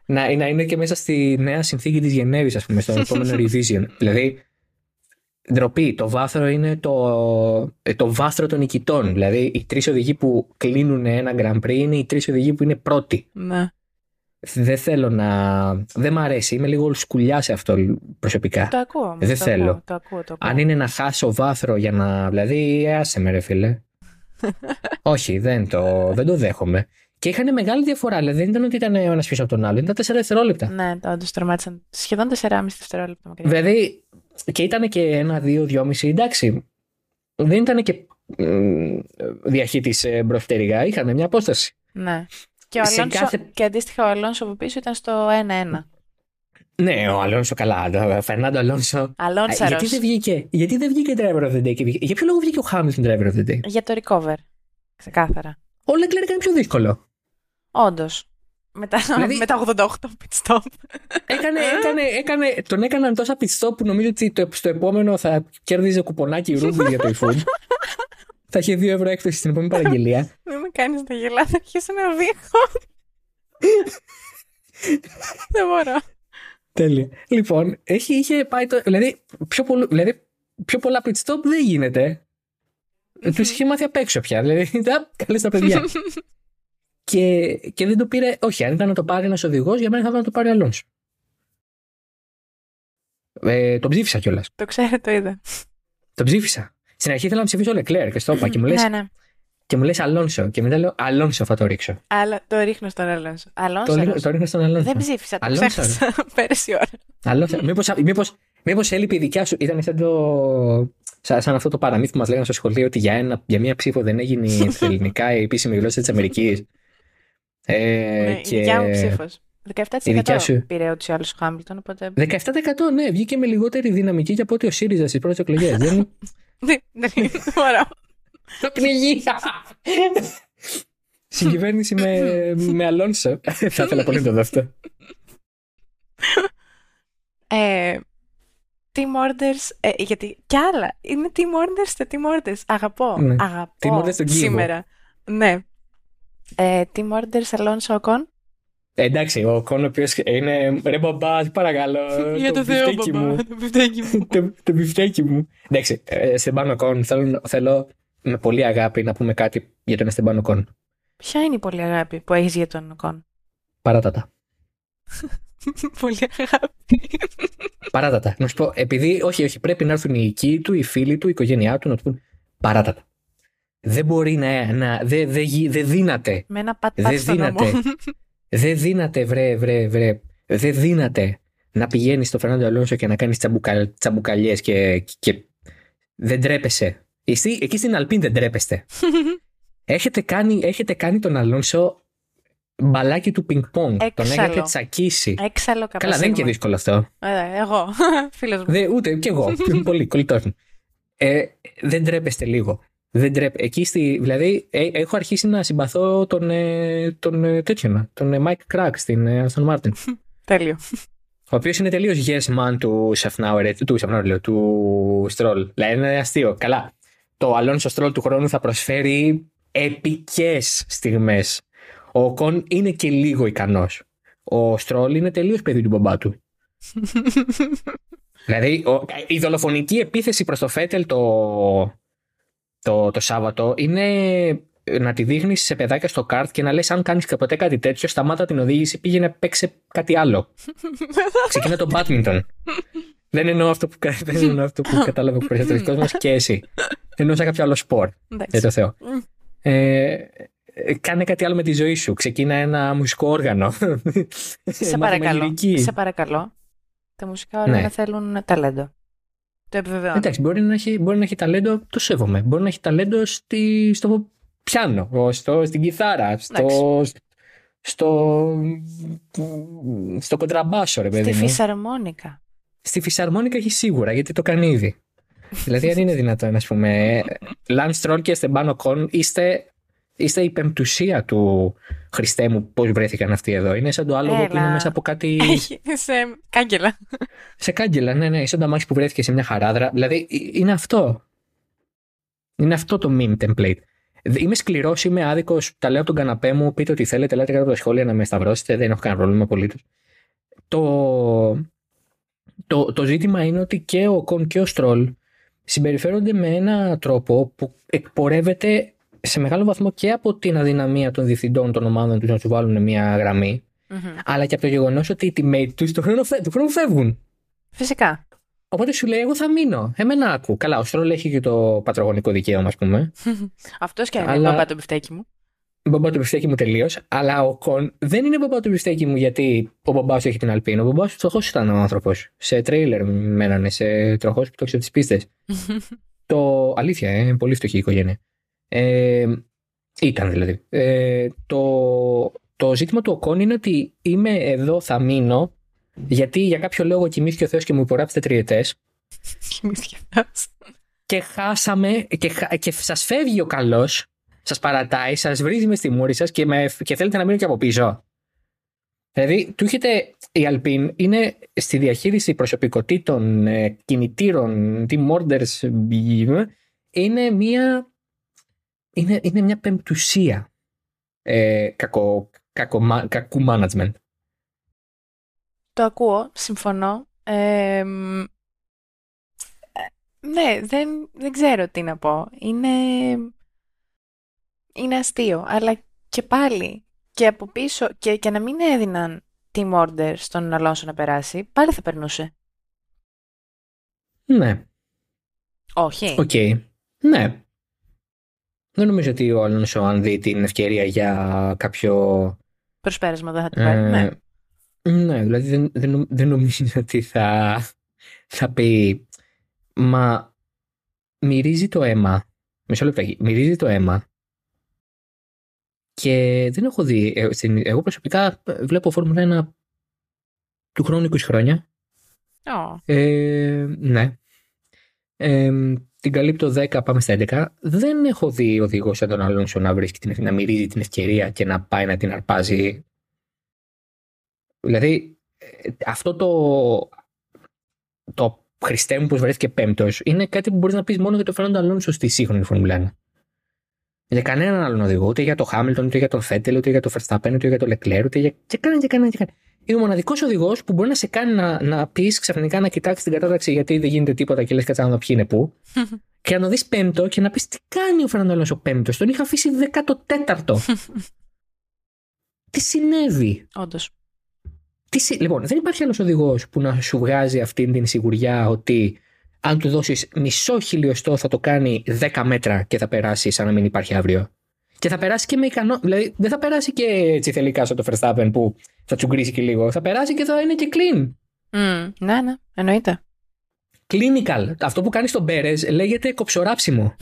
Να είναι και μέσα στη νέα συνθήκη της Γενέβης, ας πούμε, στο επόμενο revision. Δηλαδή, ντροπή. Το βάθρο είναι το βάθρο των νικητών. Δηλαδή, οι 3 οδηγοί που κλείνουν ένα Grand Prix είναι οι 3 οδηγοί που είναι πρώτοι. Ναι. Δεν θέλω να. Δεν μ' αρέσει. Είμαι λίγο σκουλιά σε αυτό προσωπικά. Το ακούω όμως. Δεν θέλω. Το ακούω. Αν είναι να χάσω βάθρο για να. Δηλαδή, άσε με, ρε φίλε. Όχι, δεν το δέχομαι. Και είχαν μεγάλη διαφορά. Δηλαδή, δεν ήταν ότι ήταν ο ένας πίσω από τον άλλο. Ήταν 4 δευτερόλεπτα. Ναι, όντως τормάτισαν. Σχεδόν 4,5 δευτερόλεπτα. Δηλαδή, και ήταν και 1, 2, 2,5. Εντάξει. Δεν ήταν και διαχύτης μπροφτερικά. Είχαν μια απόσταση. Ναι. Και, και αντίστοιχα ο Αλόνσο από πίσω ήταν στο 1-1. Ναι, ο Αλόνσο καλά. Ο Φερνάντο Αλόνσο. Γιατί δεν βγήκε driver of the day. Για ποιο λόγο βγήκε ο Χάμιλτον driver of the day? Για το recover. Ξεκάθαρα. Ο Λεκλέρ έκανε πιο δύσκολο. Όντως. Μετά 88 pit stop. Τον έκαναν τόσα pit stop που νομίζω ότι στο επόμενο θα κέρδιζε κουπονάκι ρούμπι για το eFood. Θα είχε 2 ευρώ έκπτωση στην επόμενη παραγγελία. Δεν με κάνεις να γελάω, θα αρχίσω να βήχω. Δεν μπορώ. Τέλεια. Λοιπόν, είχε πάει το. Δηλαδή, πιο πολλά pit stop δεν γίνεται. Τους είχε μάθει απ' έξω πια. Δηλαδή, καλές τα παιδιά. Και δεν το πήρε. Όχι, αν ήταν να το πάρει ένας οδηγός, για μένα θα ήταν να το πάρει ο Αλόνσο. Το ψήφισα κιόλας. Το ξέρω, το είδα. Το ψήφισα. Στην αρχή ήθελα να ψηφίσω Λεκλέρ και στο είπα και μου λες Αλόνσο. Και μετά λέω Αλόνσο θα το ρίξω. Αλλά το ρίχνω στον Αλόνσο. Το ρίχνω στον Αλόνσο. Δεν ψήφισα, το ψάχασα πέρυσι ώρα. Αλόνσο. Μήπως έλειπε η δικιά σου. Ήταν σαν αυτό το παραμύθι που μας λέγανε στο σχολείο ότι για μία ψήφο δεν έγινε στα ελληνικά η επίσημη γλώσσα της Αμερικής. Η δικιά μου ψήφος. 17% πήρε ούτως ή άλλως ο Χάμιλτον. 17% ναι, βγήκε με λιγότερη δυναμική και από ότι ο ΣΥΡΙΖΑ στις πρώτες εκλογές. Δεν μπορώ. Το πληγήκα. Συγκυβέρνηση με Αλόνσο. Θα ήθελα πολύ να το δω αυτό. Team orders. Γιατί κι άλλα. Είναι team orders στα team orders. Αγαπώ σήμερα. Ναι. Team orders Αλόνσο Ocon. Εντάξει, ο Ocon ο οποίος είναι ρε μπαμπά, παρακαλώ. Για το Θεό, μπαμπά, το πιφτέκι μου. Το πιφτέκι μου. Εντάξει, Esteban Ocon, θέλω με πολύ αγάπη να πούμε κάτι για τον Esteban Ocon. Ποια είναι η πολύ αγάπη που έχεις για τον Ocon? Παράτατα. Πολύ αγάπη. Παράτατα. Να σου πω, επειδή όχι, πρέπει να έρθουν οι οικοί του, οι φίλοι του, η οικογένειά του να του πούν παράτατα. Δεν μπορεί να. Δεν δύναται. Με ένα πατ στον νόμο. Δεν δύναται, βρε. Δεν δύναται να πηγαίνεις στο Φερνάντο Αλόνσο και να κάνεις τσαμπουκαλιές και δεν τρέπεσαι. Εκεί στην Αλπίν δεν τρέπεστε. Έχετε κάνει τον Αλόνσο μπαλάκι του πινκ-πονγκ. Τον έχετε τσακίσει. Έξαλλο καπασίγμα. Καλά, δεν είναι και δύσκολο αυτό. Εγώ, φίλος μου. Ούτε κι εγώ. Πολύ κολλητός μου. Δεν τρέπεστε λίγο. Εκεί δηλαδή, έχω αρχίσει να συμπαθώ τον Mike Crack στην Aston Martin. Τέλειο. Ο οποίος είναι τελείως yes man του Σαφνάουρ, του Stroll. Δηλαδή είναι αστείο. Καλά. Το Alonso Stroll του χρόνου θα προσφέρει επικές στιγμές. Ο Ocon είναι και λίγο ικανός. Ο Stroll είναι τελείως παιδί του μπαμπά του. Δηλαδή, η δολοφονική επίθεση προς το Vettel το Σάββατο είναι να τη δείχνεις σε παιδάκια στο καρτ και να λες: αν κάνεις και ποτέ κάτι τέτοιο, σταμάτα την οδήγηση, πήγαινε παίξε κάτι άλλο. Ξεκινά το μπάτμιντον. Δεν εννοώ αυτό που κατάλαβε ο περισσότερος μας και εσύ. Εννοώ σαν κάποιο άλλο σπορ. Για το Θεό. Κάνε κάτι άλλο με τη ζωή σου. Ξεκίνα ένα μουσικό όργανο. Σε παρακαλώ. Τα μουσικά όργανα θέλουν ταλέντο. Εντάξει, μπορεί να έχει ταλέντο, το σέβομαι. Μπορεί να έχει ταλέντο στο πιάνο, στην κιθάρα, στο κοντραμπάσο, ρε παιδί. Στη φυσαρμόνικα. Στη φυσαρμόνικα έχει σίγουρα, γιατί το κάνει ήδη. Δηλαδή, αν είναι δυνατόν, ας πούμε, Lance Stroll και Esteban Ocon, είστε η πεμπτουσία του Χριστέ μου, πώς βρέθηκαν αυτοί εδώ. Είναι σαν το άλογο που είναι μέσα από κάτι. Σε κάγκελα. Σε κάγκελα, ναι. Σαν το αμάξι που βρέθηκε σε μια χαράδρα. Δηλαδή είναι αυτό. Είναι αυτό το meme template. Είμαι σκληρός, είμαι άδικος. Τα λέω από τον καναπέ μου. Πείτε ό,τι θέλετε. Ελάτε κάτω από τα σχόλια να με σταυρώσετε. Δεν έχω κανένα πρόβλημα απολύτως. Το ζήτημα είναι ότι και ο Ocon και ο Stroll συμπεριφέρονται με έναν τρόπο που εκπορεύεται σε μεγάλο βαθμό και από την αδυναμία των διευθυντών των ομάδων τους να τους βάλουν μια γραμμή, αλλά και από το γεγονός ότι οι teammate τους το χρόνο φεύγουν. Φυσικά. Οπότε σου λέει: εγώ θα μείνω. Εμένα άκου. Καλά, ο Στρόλ έχει και το πατρογονικό δικαίωμα, ας πούμε. Αυτός και είναι μπαμπά το πιφτέκι μου. Μπαμπά το πιφτέκι μου τελείως. Αλλά ο Κον δεν είναι μπαμπά το πιφτέκι μου γιατί ο μπαμπάς έχει την Αλπίνο. Ο μπαμπάς του τροχός ήταν ο άνθρωπος. Σε τρέιλερ μένανε, σε τροχός που το ξέρω τις πίστες. Το αλήθεια, πολύ φτωχή η οικογένεια. Ήταν δηλαδή. Το ζήτημα του Οκόν είναι ότι είμαι εδώ, θα μείνω, γιατί για κάποιο λόγο κοιμήθηκε ο Θεός και μου υπογράψετε τριετές. Κοιμήθηκε ο Θεός. Και χάσαμε, και σας φεύγει ο καλός, σας παρατάει, σας βρίζει με στη μούρη σας και θέλετε να μείνω και από πίσω. Δηλαδή, του έχετε, η Αλπίν είναι στη διαχείριση προσωπικότητων, κινητήρων, team orders, είναι μια πεμπτουσία κακού management. Το ακούω, συμφωνώ. Ναι, δεν ξέρω τι να πω. Είναι αστείο, αλλά και πάλι και από πίσω και να μην έδιναν team order στον Αλόνσο να περάσει, πάλι θα περνούσε. Ναι. Όχι. Οκ. Ναι. Δεν νομίζω ότι ο Αλόνσο, αν δει την ευκαιρία για κάποιο προσπέρασμα, δεν θα την πάρει. Ναι. Ναι, δηλαδή δεν νομίζω ότι θα πει. Μα μυρίζει το αίμα. Μισό λεπτό. Μυρίζει το αίμα. Και δεν έχω δει. Εγώ προσωπικά βλέπω Φόρμουλα 1 του χρόνου 20 χρόνια. Ναι. Την καλύπτω 10, πάμε στα 11. Δεν έχω δει οδηγό σαν τον Αλόνσο να βρίσκει, να μυρίζει την ευκαιρία και να πάει να την αρπάζει. Δηλαδή, αυτό το Χριστέ μου πως βρέθηκε πέμπτος είναι κάτι που μπορείς να πεις μόνο για το Φερνάντο Αλόνσο στη σύγχρονη Φόρμουλα 1. Για κανέναν άλλον οδηγό, ούτε για το Χάμιλτον, ούτε για τον Φέτελ, ούτε για τον Verstappen, ούτε για τον Λεκλέρ, ούτε για. Και κάνει. Είναι ο μοναδικός οδηγός που μπορεί να σε κάνει να πεις ξαφνικά, να κοιτάξεις την κατάταξη γιατί δεν γίνεται τίποτα και λες κάτσε να δω ποιοι είναι πού. Και να δεις πέμπτο και να πεις τι κάνει ο Φερνάντο Αλόνσο πέμπτος. Τον είχα αφήσει 14ο. Τι συνέβη. Όντως. Λοιπόν, δεν υπάρχει άλλος οδηγός που να σου βγάζει αυτή την σιγουριά ότι αν του δώσεις μισό χιλιοστό θα το κάνει 10 μέτρα και θα περάσει σαν να μην υπάρχει αύριο. Και θα περάσει και με ικανότητα. Δηλαδή, δεν θα περάσει και έτσι θελικά στο Verstappen που θα τσουγκρίσει και λίγο. Θα περάσει και θα είναι και clean. Ναι, εννοείται. Clinical. Αυτό που κάνει στον Πέρες λέγεται κοψοράψιμο.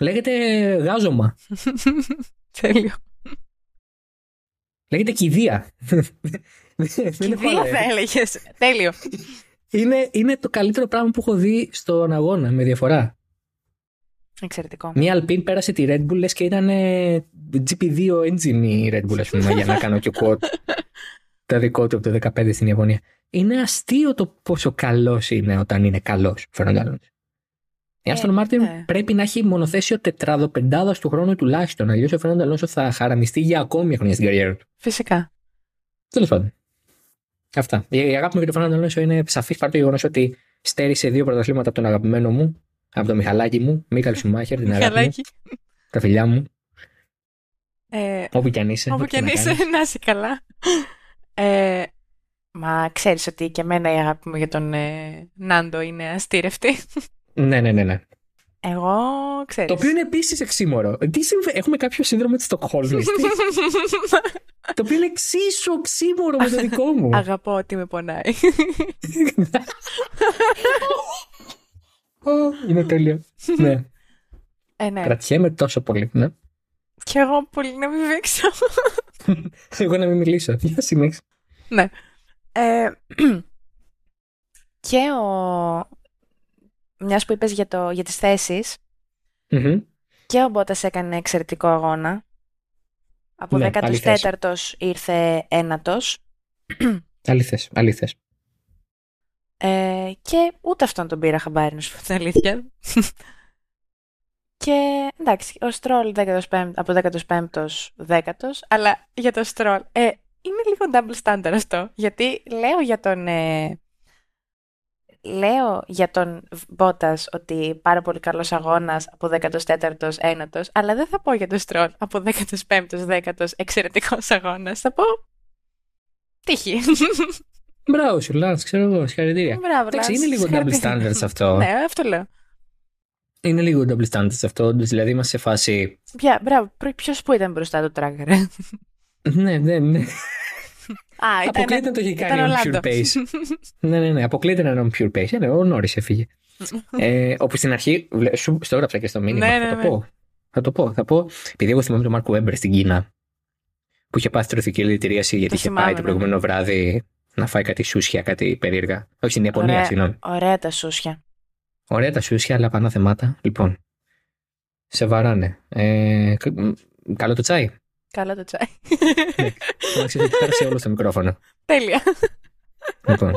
Λέγεται γάζωμα. Τέλειο. Λέγεται κηδεία. Κηδεία θα έλεγες. Τέλειο. Είναι το καλύτερο πράγμα που έχω δει στον αγώνα, με διαφορά. Εξαιρετικό. Μία Αλπίν πέρασε τη Red Bull, λες και ήταν GP2 engine η Red Bull, ας πούμε, για να κάνω και quote τα δικό του από το 2015 στην Ιαπωνία. Είναι αστείο το πόσο καλός είναι όταν είναι καλός, φαίνονταν. Η Aston Martin πρέπει να έχει μονοθέσιο τετράδο-πεντάδο του χρόνου τουλάχιστον. Αλλιώς ο Φερνάντο Αλόνσο θα χαραμιστεί για ακόμη μια χρονιά στην καριέρα του. Φυσικά. Τέλος πάντων. Αυτά. Η αγάπη μου για τον Φερνάντο Αλόνσο είναι σαφής παρά το γεγονός ότι στέρισε 2 πρωταθλήματα από τον αγαπημένο μου, από τον Μιχαλάκη μου, Μίκαλ Σουμάχερ, την αγάπη μου. Τα φιλιά μου. Όπου κι αν είσαι. Όπου κι αν είσαι, να είσαι καλά. Μα ξέρεις ότι και εμένα η αγάπη μου για τον Νάντο είναι αστήρευτη. Ναι. Εγώ ξέρεις. Το οποίο είναι επίσης εξήμορο. Έχουμε κάποιο σύνδρομο της Στοκχόλμης. Το οποίο είναι εξίσου εξήμορο με το δικό μου. Αγαπώ ότι με πονάει. Είναι τέλειο. Ναι. Κρατιέμαι τόσο πολύ. Ναι. Και εγώ πολύ να μην βήξω. Εγώ να μην μιλήσω. Για συνέχισε. Ναι. Και ο. Μιας που είπες για τις θέσεις, και ο Μπότας έκανε εξαιρετικό αγώνα. Από 14ος ήρθε 1ος. Αλήθες. Και ούτε αυτόν τον πήρα χαμπάρι, να σου πω την αλήθεια. Και εντάξει, ο Στρόλ από 15ος 10ος, αλλά για τον Στρόλ είναι λίγο double standard αυτό, γιατί λέω για τον Μπότας ότι πάρα πολύ καλός αγώνας από 14ος 1ος, αλλά δεν θα πω για τον Στρόλ από 15ος 10ος εξαιρετικός αγώνας. Θα πω Τύχη. Μπράβο σου, Λάνς, ξέρω εγώ. Συγχαρητήρια. Εντάξει, είναι λίγο double standards αυτό. Ναι, αυτό λέω. Είναι λίγο double standards αυτό. Δηλαδή είμαστε σε φάση. Μπράβο, ποιος που ήταν μπροστά το tracker. Ναι, ναι. Αποκλείται να το έχει κάνει on pure pace. Ναι, αποκλείται να είναι on pure pace. Ναι, ο Νόρις έφυγε. Όπου στην αρχή. Στο έγραψα και στο μήνυμα. Θα το πω. Επειδή εγώ θυμάμαι τον Μάρκο Βέμπερ στην Κίνα. Που είχε πάθει τροφική δηλητηρίαση γιατί είχε πάει το προηγούμενο βράδυ να φάει κάτι σούσια, κάτι περίεργα. Όχι, στην Ιαπωνία, συγγνώμη. Ωραία τα σούσια, αλλά πάνω θεμάτα. Λοιπόν, σε βαράνε. Καλό το τσάι. Ναι, πέρασε όλο το μικρόφωνο. Τέλεια. Λοιπόν,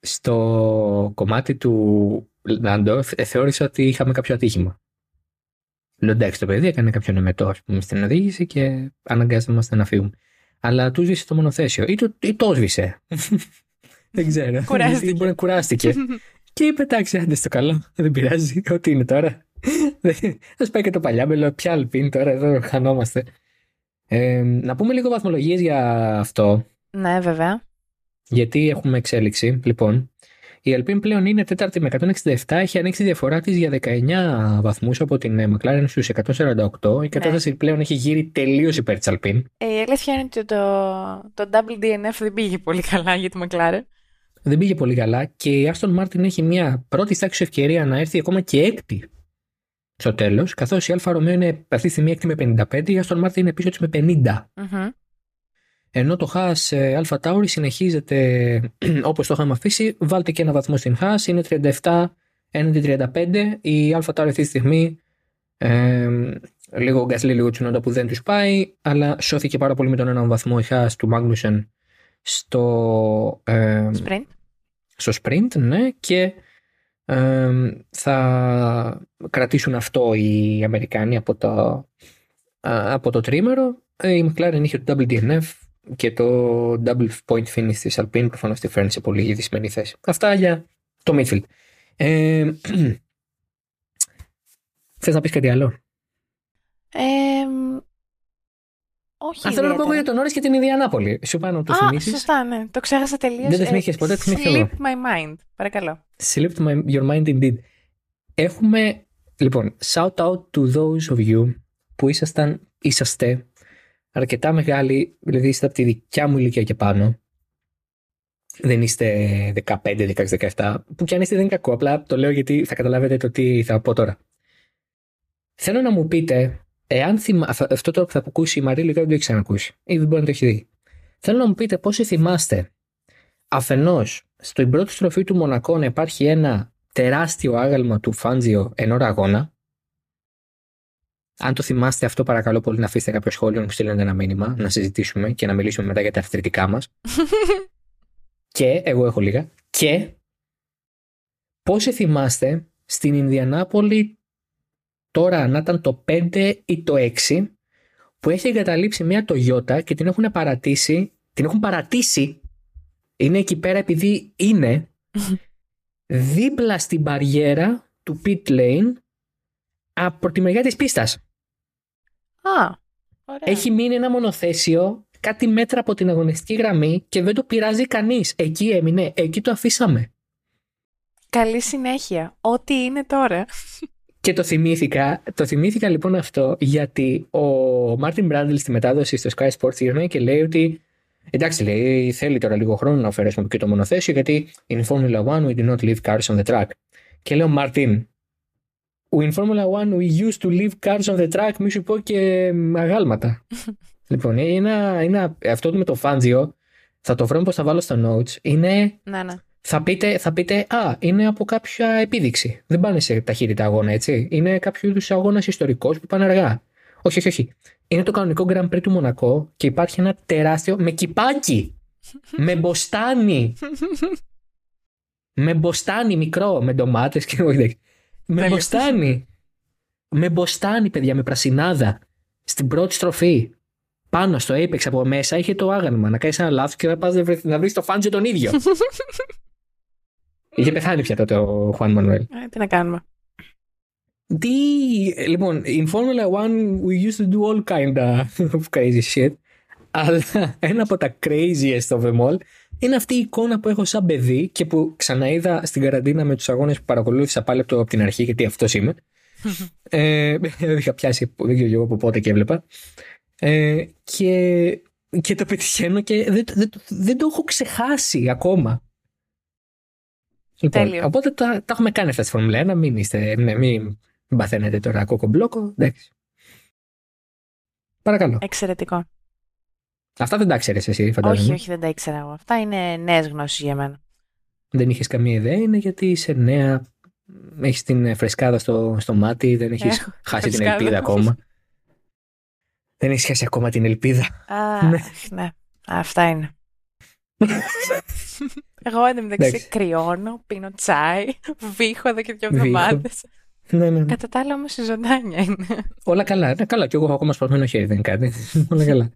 στο κομμάτι του Λάντο θεώρησα ότι είχαμε κάποιο ατύχημα. Εντάξει, το παιδί έκανε κάποιον εμετό στην οδήγηση και αναγκάζομαστε να φύγουμε. Αλλά του σβήσε το μονοθέσιο ή το σβήσε. Δεν ξέρω. Κουράστηκε. Και είπε εντάξει, άντε στο καλό. Δεν πειράζει. Ό,τι είναι τώρα. Α πάει και το παλιάμπελο. Ποια Alpine τώρα, εδώ χανόμαστε. Να πούμε λίγο βαθμολογίες για αυτό. Ναι, βέβαια. Γιατί έχουμε εξέλιξη. Λοιπόν, η Alpine πλέον είναι τέταρτη με 167. Έχει ανοίξει τη διαφορά της για 19 βαθμούς από την McLaren στους 148. Η κατάσταση πλέον έχει γύρει τελείως υπέρ της Alpine. Η αλήθεια είναι ότι το WDNF δεν πήγε πολύ καλά για τη McLaren. Δεν πήγε πολύ καλά και η Aston Martin έχει μια πρώτη τάξη ευκαιρία να έρθει ακόμα και έκτη στο τέλος. Καθώς η Alfa Romeo είναι αυτή τη στιγμή έκτη με 55, η Aston Martin είναι πίσω της με 50. Mm-hmm. Ενώ το Haas Alpha Tauri συνεχίζεται όπως το είχαμε αφήσει. Βάλτε και ένα βαθμό στην Haas, είναι 37 έναντι 35. Η Alpha Tauri αυτή τη στιγμή λίγο γκασλή, λίγο τσουνόντα που δεν τους πάει, αλλά σώθηκε πάρα πολύ με τον έναν βαθμό η Haas του Magnussen στο sprint, ναι, και θα κρατήσουν αυτό οι Αμερικάνοι από το τρίμερο. Η McLaren είχε το WDNF και το double point finish της Alpine προφανώς τη φέρνει σε πολύ δυσμενή θέση. Αυτά για το midfield. Θες να πεις κάτι άλλο? Όχι. Αυτό να πω για τον Νόρις και την Ιντιανάπολη. Σου πάνω να το θυμίσεις. Σωστά, ναι. Το ξέχασα τελείως. Δεν το θυμίχες ποτέ. Slipped my mind. Παρακαλώ. Slipped your mind indeed. Έχουμε, λοιπόν, shout out to those of you που είσαστε αρκετά μεγάλοι, δηλαδή είστε από τη δικιά μου ηλικία και πάνω. Δεν είστε 15, 16, 17, που κι αν είστε δεν είναι κακό. Απλά το λέω γιατί θα καταλάβετε το τι θα πω τώρα. Θέλω να μου πείτε, εάν αυτό τώρα που θα ακούσει η Μαρίλη δεν το έχει ξανακούσει ή δεν μπορεί να το έχει δει. Θέλω να μου πείτε πόσοι θυμάστε αφενός στην πρώτη στροφή του Μονακό να υπάρχει ένα τεράστιο άγαλμα του Φάντζιο εν ώρα αγώνα. Αν το θυμάστε αυτό, παρακαλώ πολύ να αφήσετε κάποιο σχόλιο, να μου στείλετε ένα μήνυμα, να συζητήσουμε και να μιλήσουμε μετά για τα αυθεντικά μας. Και, εγώ έχω λίγα. Και, πόσοι θυμάστε στην Ινδιανάπολη, τώρα να ήταν το 5 ή το 6, που έχει εγκαταλείψει μια Toyota και την έχουν παρατήσει, είναι εκεί πέρα επειδή είναι, δίπλα στην μπαριέρα του pit lane, από τη μεριά της πίστας. Έχει μείνει ένα μονοθέσιο κάτι μέτρα από την αγωνιστική γραμμή και δεν το πειράζει κανείς. Εκεί έμεινε, εκεί το αφήσαμε. Καλή συνέχεια. Ό,τι είναι τώρα. Και το θυμήθηκα λοιπόν αυτό, γιατί ο Μάρτιν Μπράντλ στη μετάδοση στο Sky Sports γυρνάει και λέει ότι εντάξει, λέει, θέλει τώρα λίγο χρόνο να αφαιρέσουμε και το μονοθέσιο, γιατί in Formula 1 we do not leave cars on the track. Και λέω, Μάρτιν, in Formula 1 we used to leave cars on the track, μη σου πω και αγάλματα. Λοιπόν, αυτό με το Φάντζιο, θα το βρω πως θα βάλω στα notes, είναι, ναι. Θα πείτε, είναι από κάποια επίδειξη. Δεν πάνε σε ταχύτητα αγώνα, έτσι. Είναι κάποιο είδους αγώνας ιστορικός που πάνε αργά. Όχι. Είναι το κανονικό Grand Prix του Μονακό και υπάρχει ένα τεράστιο, με κυπάκι, με μποστάνι, με μποστάνι μικρό, με ντομάτες και όχι. Με μποστάνι, παιδιά, με πρασινάδα. Στην πρώτη στροφή, πάνω στο Apex από μέσα, είχε το άγαλμα. Να κάνεις ένα λάθος και να βρεις το Φάντζιο τον ίδιο. Είχε πεθάνει πια τότε ο Χουάν Μανουέλ. Τι να κάνουμε. Λοιπόν, in Formula 1 we used to do all kind of crazy shit. Αλλά ένα από τα craziest στο βεμόλ είναι αυτή η εικόνα που έχω σαν παιδί και που ξαναείδα στην καραντίνα με τους αγώνες που παρακολούθησα πάλι από την αρχή, γιατί αυτός είμαι. Δεν είχα πιάσει, δεν ξέρω εγώ από πότε και έβλεπα. Και το πετυχαίνω και δεν το έχω ξεχάσει ακόμα. Λοιπόν, τέλειο. Οπότε τα έχουμε κάνει αυτά στη Φόρμουλα 1. Μην παθαίνετε τώρα κοκομπλόκο. Εντάξει. Παρακαλώ. Εξαιρετικό. Αυτά δεν τα ξέρεις εσύ, φαντάζομαι. Όχι, δεν τα ήξερα εγώ. Αυτά είναι νέες γνώσεις για μένα. Δεν είχες καμία ιδέα, είναι γιατί είσαι νέα. Έχεις την φρεσκάδα στο μάτι, δεν έχεις χάσει την ελπίδα ακόμα. Δεν έχεις χάσει ακόμα την ελπίδα. Ναι. Αυτά είναι. Εγώ εντωμεταξύ κρυώνω, πίνω τσάι, βήχω εδώ και 2 εβδομάδες. Ναι. Κατά τα άλλα όμως η ζωντάνια είναι. Όλα καλά. Καλά, και εγώ έχω ακόμα σπασμένο χέρι, δεν κάνει. Όλα καλά.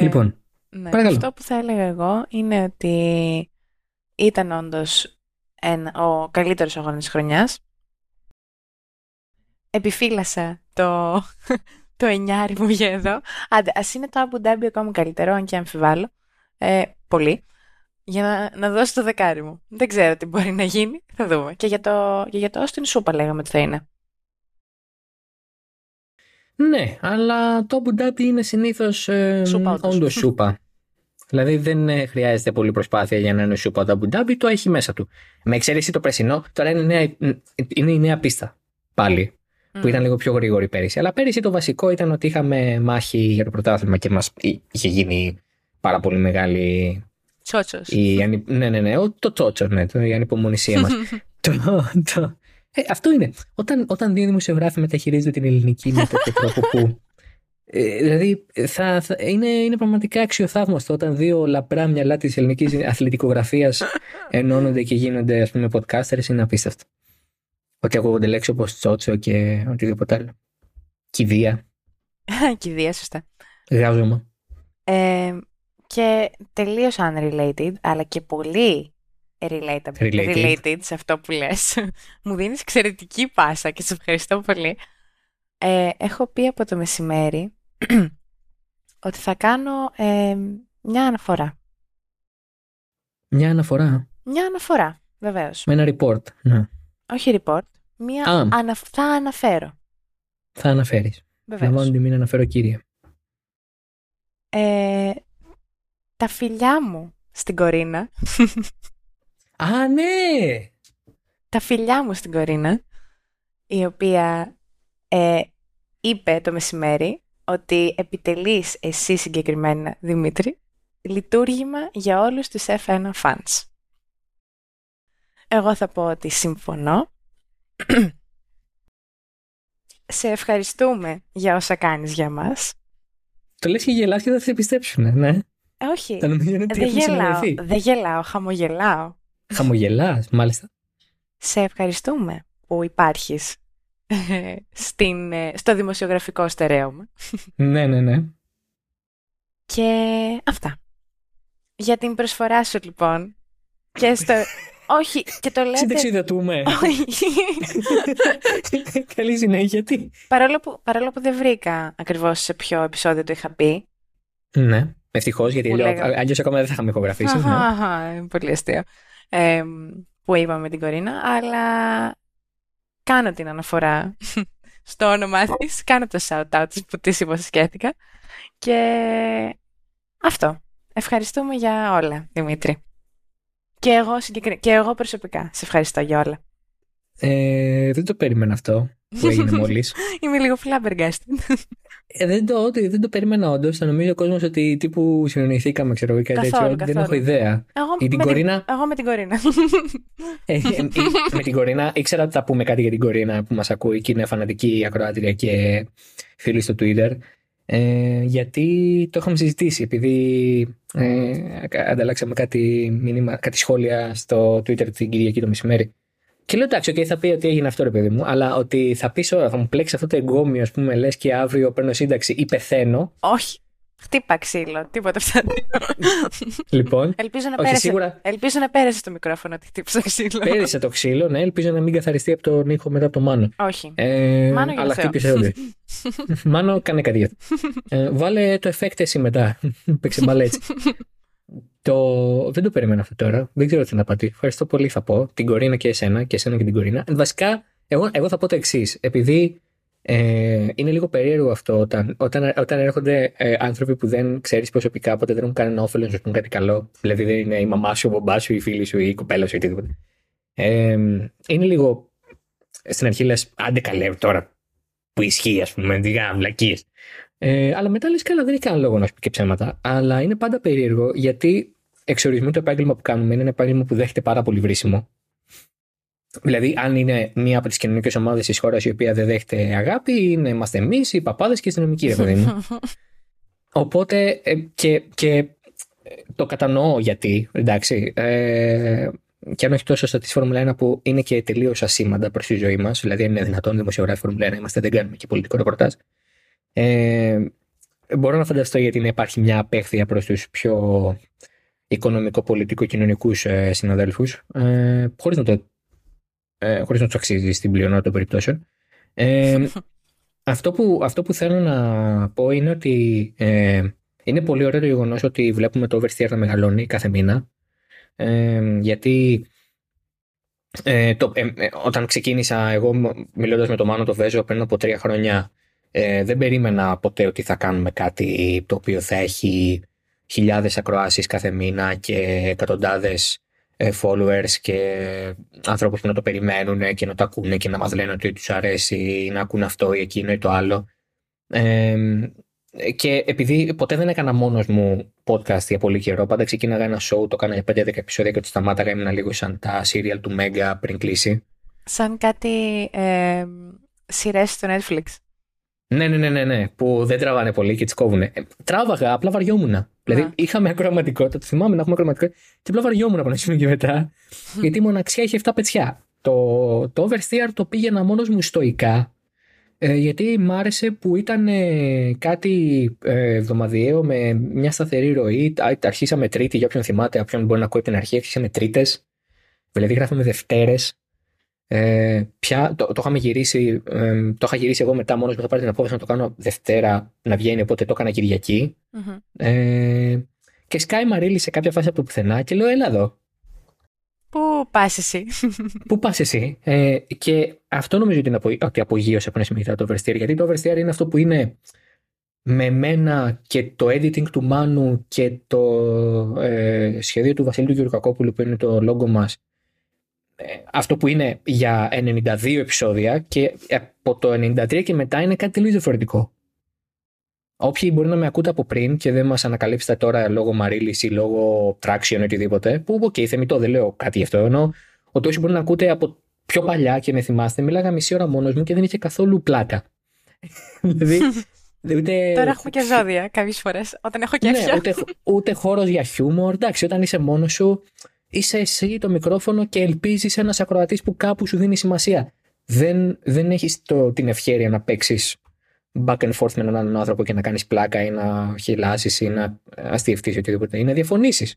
Λοιπόν, ναι, αυτό που θα έλεγα εγώ είναι ότι ήταν όντως ο καλύτερος αγώνας της χρονιάς. Επιφύλασα το 9 μου για εδώ. Άντε, ας είναι το Abu Dhabi ακόμα καλύτερο, αν και αμφιβάλλω. Πολύ. Για να δώσω το 10 μου. Δεν ξέρω τι μπορεί να γίνει. Θα δούμε. Και για το Austin σούπα λέγαμε ότι θα είναι. Ναι, αλλά το Abu Dhabi είναι συνήθως όντως σούπα. Δηλαδή δεν χρειάζεται πολλή προσπάθεια για να είναι σούπα το Abu Dhabi, το έχει μέσα του. Με εξαίρεση το πρεσινό, τώρα είναι η νέα πίστα πάλι, που ήταν λίγο πιο γρήγορη πέρυσι. Αλλά πέρυσι το βασικό ήταν ότι είχαμε μάχη για το πρωτάθλημα και μας είχε γίνει πάρα πολύ μεγάλη... Τσότσος. Ναι, το τσότσος, ναι, η ανυπομονησία μας. Αυτό είναι. Όταν δύο δημοσιογράφοι μεταχειρίζονται την ελληνική με τέτοιο τρόπο που. Δηλαδή είναι πραγματικά αξιοθαύμαστο όταν δύο λαπρά μυαλά της ελληνικής αθλητικογραφίας ενώνονται και γίνονται, ας πούμε, podcasters. Είναι απίστευτο. Ότι ακούγονται λέξεις όπως τσότσο και οτιδήποτε άλλο. Κηδεία. Κηδεία, σωστά. Γράζωμα. Και τελείως unrelated, αλλά και πολύ related σε αυτό που λες. Μου δίνεις εξαιρετική πάσα και σε ευχαριστώ πολύ. Έχω πει από το μεσημέρι ότι θα κάνω μια αναφορά. Μια αναφορά. Μια αναφορά, βεβαίως. Με ένα report. Ναι. Όχι report, θα αναφέρω. Θα αναφέρεις. Βεβαίως. Να βάλω τη μην αναφέρω κύριε. Τα φιλιά μου στην Κορίνα. Α, ναι! Τα φιλιά μου στην Κορίνα, η οποία είπε το μεσημέρι ότι επιτελείς εσύ συγκεκριμένα, Δημήτρη, λειτουργήμα για όλους τους F1 fans. Εγώ θα πω ότι συμφωνώ. Σε ευχαριστούμε για όσα κάνεις για μας. Το λες και γελάς και θα σε επιστέψουν, ναι. Όχι, δεν γελάω, χαμογελάω. Χαμογελάς, μάλιστα. Σε ευχαριστούμε που υπάρχεις στο δημοσιογραφικό στερέωμα. Ναι. Και αυτά. Για την προσφορά σου, λοιπόν, και στο... Όχι, και το λέτε... Συνταξιδετούμε. Όχι. Καλή συνέχεια, τι. Παρόλο που δεν βρήκα ακριβώς σε ποιο επεισόδιο το είχα πει. Ναι. Ευτυχώς, γιατί αλλιώς ακόμα δεν θα είχαμε ηχογραφήσει. Ναι. Πολύ αστείο. Που είπαμε την Κορίνα, αλλά κάνω την αναφορά στο όνομά της, κάνω το shout-out της που της υποσχέθηκα και αυτό. Ευχαριστούμε για όλα, Δημήτρη. Και εγώ προσωπικά σε ευχαριστώ για όλα. Δεν το περίμενα αυτό που έγινε μόλις. Είμαι λίγο flabbergasted. Δεν το περίμενα όντως. Θα νομίζει ο κόσμος ότι τύπου συνεννοηθήκαμε, ξέρω εγώ, κάτι τέτοιο. Δεν έχω ιδέα. Εγώ με την Κορίνα. Με την Κορίνα. Ήξερα ότι θα πούμε κάτι για την Κορίνα που μας ακούει και είναι φανατική ακροάτρια και φίλη στο Twitter. Γιατί το είχαμε συζητήσει, επειδή ανταλλάξαμε κάτι σχόλια στο Twitter την Κυριακή το μεσημέρι. Και λέω εντάξει, θα πει ότι έγινε αυτό, ρε παιδί μου, αλλά ότι θα πει ώρα, θα μου πλέξει αυτό το εγκόμιο, ας πούμε, λες και αύριο παίρνω σύνταξη ή πεθαίνω. Όχι. Χτύπα ξύλο, τίποτα αυτά. Λοιπόν, ελπίζω να πέρασε το μικρόφωνο ότι χτύπησε το ξύλο. Πέρασε το ξύλο, ναι, ελπίζω να μην καθαριστεί από τον ήχο μετά από το Μάνο. Όχι. Μάνο για αλλά χτύπησε όλοι. Μάνο, κάνε κάτι για το. Βάλε το effect εσύ μετά. Παίξε μπάλα έτσι. Δεν το περιμένω αυτό τώρα. Δεν ξέρω τι να πατήσω. Ευχαριστώ πολύ, θα πω. Την Κορίνα και εσένα. Και εσένα και την Κορίνα. Βασικά, εγώ θα πω το εξής. Επειδή είναι λίγο περίεργο αυτό όταν έρχονται άνθρωποι που δεν ξέρεις προσωπικά, ποτέ δεν έχουν κανένα όφελο να σου πούν κάτι καλό. Δηλαδή δεν είναι η μαμά σου, ο μπαμπάς σου, η φίλη σου ή η κοπέλα σου ή οτιδήποτε. Είναι λίγο. Στην αρχή λες, άντε καλέ τώρα που ισχύει, ας πούμε, βλακίες. Αλλά μετά λες, καλά, δεν έχει κανένα λόγο να σου πει και ψέματα. Αλλά είναι πάντα περίεργο γιατί εξορισμού το επάγγελμα που κάνουμε είναι ένα επάγγελμα που δέχεται πάρα πολύ βρίσιμο. Δηλαδή, αν είναι μία από τις κοινωνικές ομάδες της χώρας η οποία δεν δέχεται αγάπη, είμαστε εμείς, οι παπάδες και οι αστυνομικοί, ρε παιδί μου. Οπότε και το κατανοώ γιατί, εντάξει. Και αν όχι τόσο στα τη Φόρμουλα 1 που είναι και τελείως ασήμαντα προς τη ζωή μας, δηλαδή αν είναι δυνατόν δημοσιογράφοι Φόρμουλα 1 είμαστε, δεν κάνουμε και πολιτικό ρεπορτάζ. Μπορώ να φανταστώ γιατί να υπάρχει μια απέχθεια προς τους πιο οικονομικο-πολιτικο-κοινωνικούς συναδέλφους, χωρίς να τους αξίζει στην πλειονότητα των περιπτώσεων. Αυτό που θέλω να πω είναι ότι είναι πολύ ωραίο το γεγονός ότι βλέπουμε το Oversteer να μεγαλώνει κάθε μήνα. Γιατί όταν ξεκίνησα εγώ μιλώντας με τον Μάνο το Βέζο πριν από 3 χρόνια, δεν περίμενα ποτέ ότι θα κάνουμε κάτι το οποίο θα έχει 1,000 ακροάσεις κάθε μήνα και 100,000 followers και ανθρώπους που να το περιμένουν και να το ακούνε και να μας λένε ότι τους αρέσει ή να ακούν αυτό ή εκείνο ή το άλλο. Και επειδή ποτέ δεν έκανα μόνος μου podcast για πολύ καιρό, πάντα ξεκίναγα ένα show, το έκανα για 5-10 επεισόδια και το σταμάταγα, έμεινα λίγο σαν τα serial του Mega πριν κλείσει. Σαν κάτι σειρές στο Netflix. Ναι, που δεν τραβάνε πολύ και τις κόβουνε. Τράβαγα, απλά βαριόμουν. Δηλαδή είχαμε ακροαματικότητα, το θυμάμαι να έχουμε ακροαματικότητα, και απλά βαριόμουν από ένα σημείο και μετά, γιατί η μοναξιά είχε 7 πετσιά. Το Oversteer το πήγαινα μόνος μου στοικά. Γιατί μ' άρεσε που ήταν κάτι εβδομαδιαίο με μια σταθερή ροή. Αρχίσαμε Τρίτη, για όποιον θυμάται, όποιον μπορεί να ακούει την αρχή, αρχίσαμε Τρίτες. Δηλαδή γράφαμε Δευτέρες. Το είχαμε γυρίσει, το είχα γυρίσει εγώ μετά μόνος που θα πάρει την απόφαση να το κάνω Δευτέρα να βγαίνει, οπότε το έκανα Κυριακή. Mm-hmm. Και σκάει Μαρίλη σε κάποια φάση από το πουθενά και λέω, έλα εδώ. Πού πας εσύ. Και αυτό νομίζω ότι απογείωσε από ένα σημείο το Oversteer. Γιατί το Oversteer είναι αυτό που είναι με μένα και το editing του Μάνου και το σχέδιο του Βασίλη του Γεωργακόπουλου που είναι το logo μας. Αυτό που είναι για 92 επεισόδια και από το 93 και μετά είναι κάτι τελείως διαφορετικό. Όποιοι μπορεί να με ακούτε από πριν και δεν μας ανακαλύψετε τώρα λόγω Μαρίλης ή λόγω Traction ή οτιδήποτε, που okay, θεμητό, δεν λέω κάτι γι' αυτό, ενώ ότι όσοι μπορεί να ακούτε από πιο παλιά και με θυμάστε, μιλάγα μισή ώρα μόνος μου και δεν είχε καθόλου πλάκα. Δηλαδή. Τώρα έχουμε και ζώδια κάποιες φορές, όταν έχω κέφια. Ναι, ούτε χώρος για χιούμορ. Εντάξει, όταν είσαι μόνος σου, είσαι εσύ το μικρόφωνο και ελπίζεις ένας ακροατής που κάπου σου δίνει σημασία. Δεν έχεις την ευχέρεια να παίξεις back and forth με έναν άλλον άνθρωπο και να κάνεις πλάκα ή να χειλάσεις ή να αστιευτείς ή οτιδήποτε ή να διαφωνήσεις.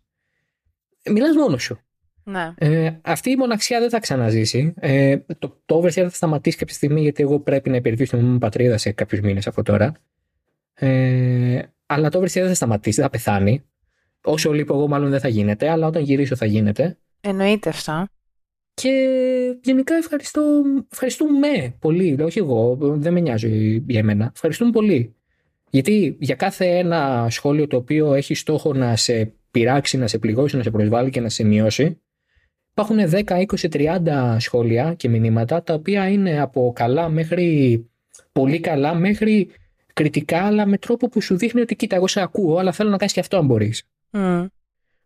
Μιλάς μόνος σου. Ναι. Αυτή η μοναξιά δεν θα ξαναζήσει. Το Oversteer θα σταματήσει κάποια στιγμή γιατί εγώ πρέπει να υπηρετήσω την μου πατρίδα σε κάποιους μήνες από τώρα. Αλλά το Oversteer δεν θα σταματήσει, δεν θα πεθάνει. Όσο λείπω εγώ μάλλον δεν θα γίνεται, αλλά όταν γυρίσω θα γίνεται. Εννοείται αυτό. Και γενικά ευχαριστούμε πολύ, όχι εγώ, δεν με νοιάζει για εμένα, ευχαριστούμε πολύ. Γιατί για κάθε ένα σχόλιο το οποίο έχει στόχο να σε πειράξει, να σε πληγώσει, να σε προσβάλλει και να σε μειώσει, υπάρχουν 10, 20, 30 σχόλια και μηνύματα τα οποία είναι από καλά μέχρι πολύ καλά μέχρι κριτικά, αλλά με τρόπο που σου δείχνει ότι κοίτα εγώ σε ακούω, αλλά θέλω να κάνεις και αυτό αν μπορείς. Mm.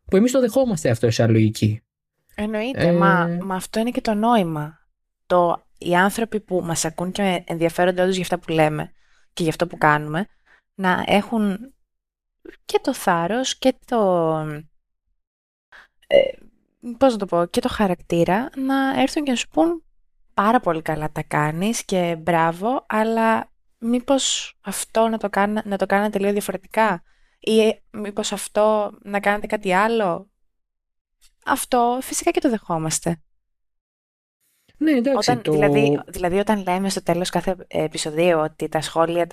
Που εμείς το δεχόμαστε αυτό σαν λογική. Εννοείται, μα αυτό είναι και το νόημα. Οι άνθρωποι που μας ακούν και ενδιαφέρονται όντως για αυτά που λέμε και για αυτό που κάνουμε, να έχουν και το θάρρος και το και το χαρακτήρα να έρθουν και να σου πούν πάρα πολύ καλά τα κάνεις και μπράβο, αλλά μήπως αυτό να το κάνετε λίγο διαφορετικά ή μήπως αυτό να κάνετε κάτι άλλο. Αυτό φυσικά και το δεχόμαστε. Ναι, εντάξει, δηλαδή, όταν λέμε στο τέλος κάθε επεισοδίου ότι τα σχόλια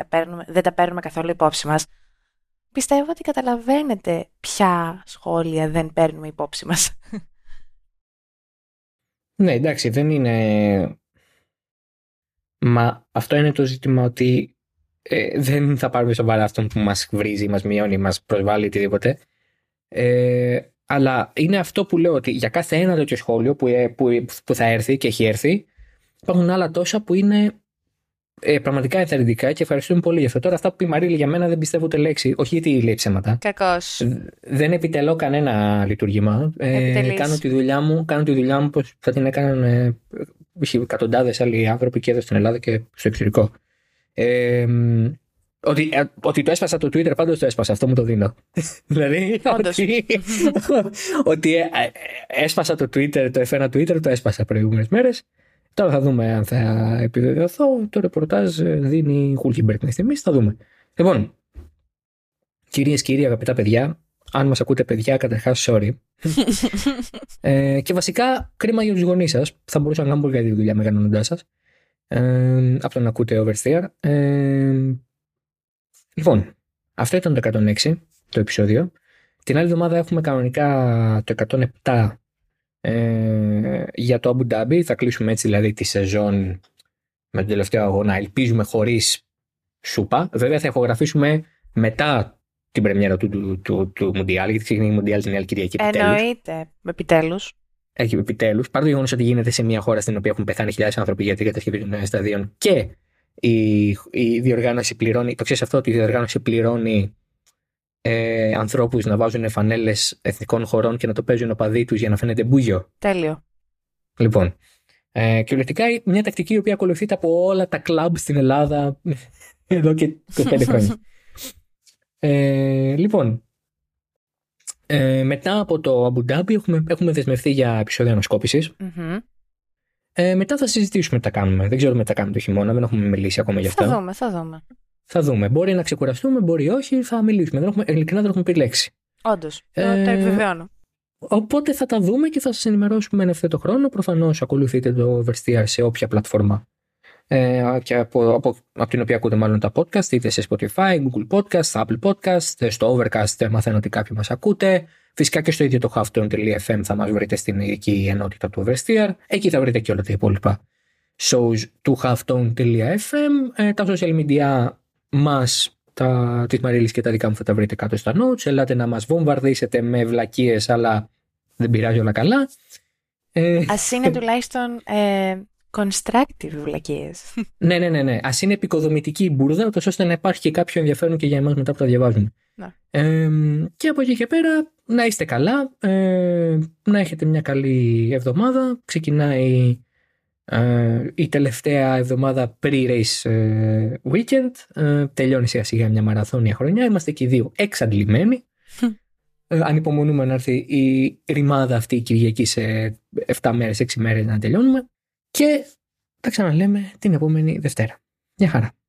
δεν τα παίρνουμε καθόλου υπόψη μας, πιστεύω ότι καταλαβαίνετε ποια σχόλια δεν παίρνουμε υπόψη μας. Ναι, εντάξει, δεν είναι... Μα αυτό είναι το ζήτημα, ότι δεν θα πάρουμε σοβαρά αυτόν που μας βρίζει, μας μειώνει, μας προσβάλλει, οτιδήποτε. Αλλά είναι αυτό που λέω, ότι για κάθε ένα τέτοιο σχόλιο που θα έρθει και έχει έρθει, υπάρχουν άλλα τόσα που είναι πραγματικά ενθαρρυντικά και ευχαριστούμε πολύ γι' αυτό. Τώρα, αυτά που πει Μαρίλη για μένα δεν πιστεύω ούτε λέξη. Όχι γιατί λέει ψέματα. Κακώς. Δεν επιτελώ κανένα λειτουργήμα. Κάνω τη δουλειά μου όπως θα την έκαναν εκατοντάδες άλλοι άνθρωποι και εδώ στην Ελλάδα και στο εξωτερικό. Ότι το έσπασα το Twitter, πάντως το έσπασα. Αυτό μου το δίνω. Δηλαδή, ότι έσπασα το Twitter, το F1 Twitter, το έσπασα προηγούμενες μέρες. Τώρα θα δούμε αν θα επιβεβαιωθώ. Το ρεπορτάζ δίνει Χούλκενμπεργκ μέχρι στιγμής. Θα δούμε. Λοιπόν, κυρίες και κύριοι, αγαπητά παιδιά, αν μας ακούτε παιδιά, καταρχάς, sorry. Και βασικά, κρίμα για τους γονείς σας. Θα μπορούσαν να κάνουν πολύ καλή δουλειά μεγαλώνοντάς σας. Από το να ακούτε Oversteer. Λοιπόν, αυτό ήταν το 106 το επεισόδιο. Την άλλη εβδομάδα έχουμε κανονικά το 107 για το Abu Dhabi. Θα κλείσουμε έτσι δηλαδή τη σεζόν με τον τελευταίο αγώνα. Ελπίζουμε χωρίς σούπα. Βέβαια θα ηχογραφήσουμε μετά την πρεμιέρα του Μουντιάλ, γιατί ξεκινάει η Μουντιάλ την άλλη Κυριακή. Εννοείται. Επιτέλους. Έχει επιτέλους. Παρά το γεγονός ότι γίνεται σε μια χώρα στην οποία έχουν πεθάνει χιλιάδες άνθρωποι για την κατασκευή των σταδίων και η διοργάνωση πληρώνει, το ξέρεις αυτό, ότι η διοργάνωση πληρώνει ανθρώπους να βάζουν φανέλες εθνικών χωρών και να το παίζουν οπαδοί τους για να φαίνεται μπούγιο. Τέλειο. Λοιπόν, και ουλευτικά μια τακτική η οποία ακολουθείται από όλα τα κλαμπ στην Ελλάδα εδώ και 25 χρόνια. Λοιπόν, μετά από το Abu Dhabi έχουμε δεσμευτεί για επεισόδιο ανασκόπησης. Mm-hmm. Μετά θα συζητήσουμε τι θα κάνουμε. Δεν ξέρουμε τι θα κάνουμε το χειμώνα, δεν έχουμε μιλήσει ακόμα γι' αυτό. Θα δούμε. Μπορεί να ξεκουραστούμε, μπορεί όχι, θα μιλήσουμε. Ειλικρινά δεν έχουμε πει λέξη. Όντως. Το επιβεβαιώνω. Οπότε θα τα δούμε και θα σας ενημερώσουμε εν ευθέτω χρόνο. Προφανώς ακολουθείτε το Oversteer σε όποια πλατφόρμα. Και από την οποία ακούτε μάλλον τα podcast, είτε σε Spotify, Google Podcast, Apple Podcast, στο Overcast μαθαίνω ότι κάποιοι μας ακούτε. Φυσικά και στο ίδιο το halftone.fm θα μας βρείτε στην ειδική ενότητα του Oversteer. Εκεί θα βρείτε και όλα τα υπόλοιπα shows του halftone.fm. Τα social media μας, της Μαρίλης και τα δικά μου, θα τα βρείτε κάτω στα notes. Ελάτε να μας βομβαρδίσετε με βλακίες, αλλά δεν πειράζει, όλα καλά. Ας είναι τουλάχιστον... constructive βλακίες. Ναι. Ας είναι επικοδομητική η μπουρδα, ώστε να υπάρχει και κάποιο ενδιαφέρον και για εμάς μετά που τα διαβάζουμε. Και από εκεί και πέρα, να είστε καλά, να έχετε μια καλή εβδομάδα. Ξεκινάει η τελευταία εβδομάδα pre-race weekend. Τελειώνει σιγά σιγά μια μαραθώνια χρονιά. Είμαστε και οι δύο εξαντλημένοι. Ανυπομονούμε να έρθει η ρημάδα αυτή η Κυριακή σε 7 μέρες, 6 μέρες να τελειώνουμε. Και τα ξαναλέμε την επόμενη Δευτέρα. Μια χαρά.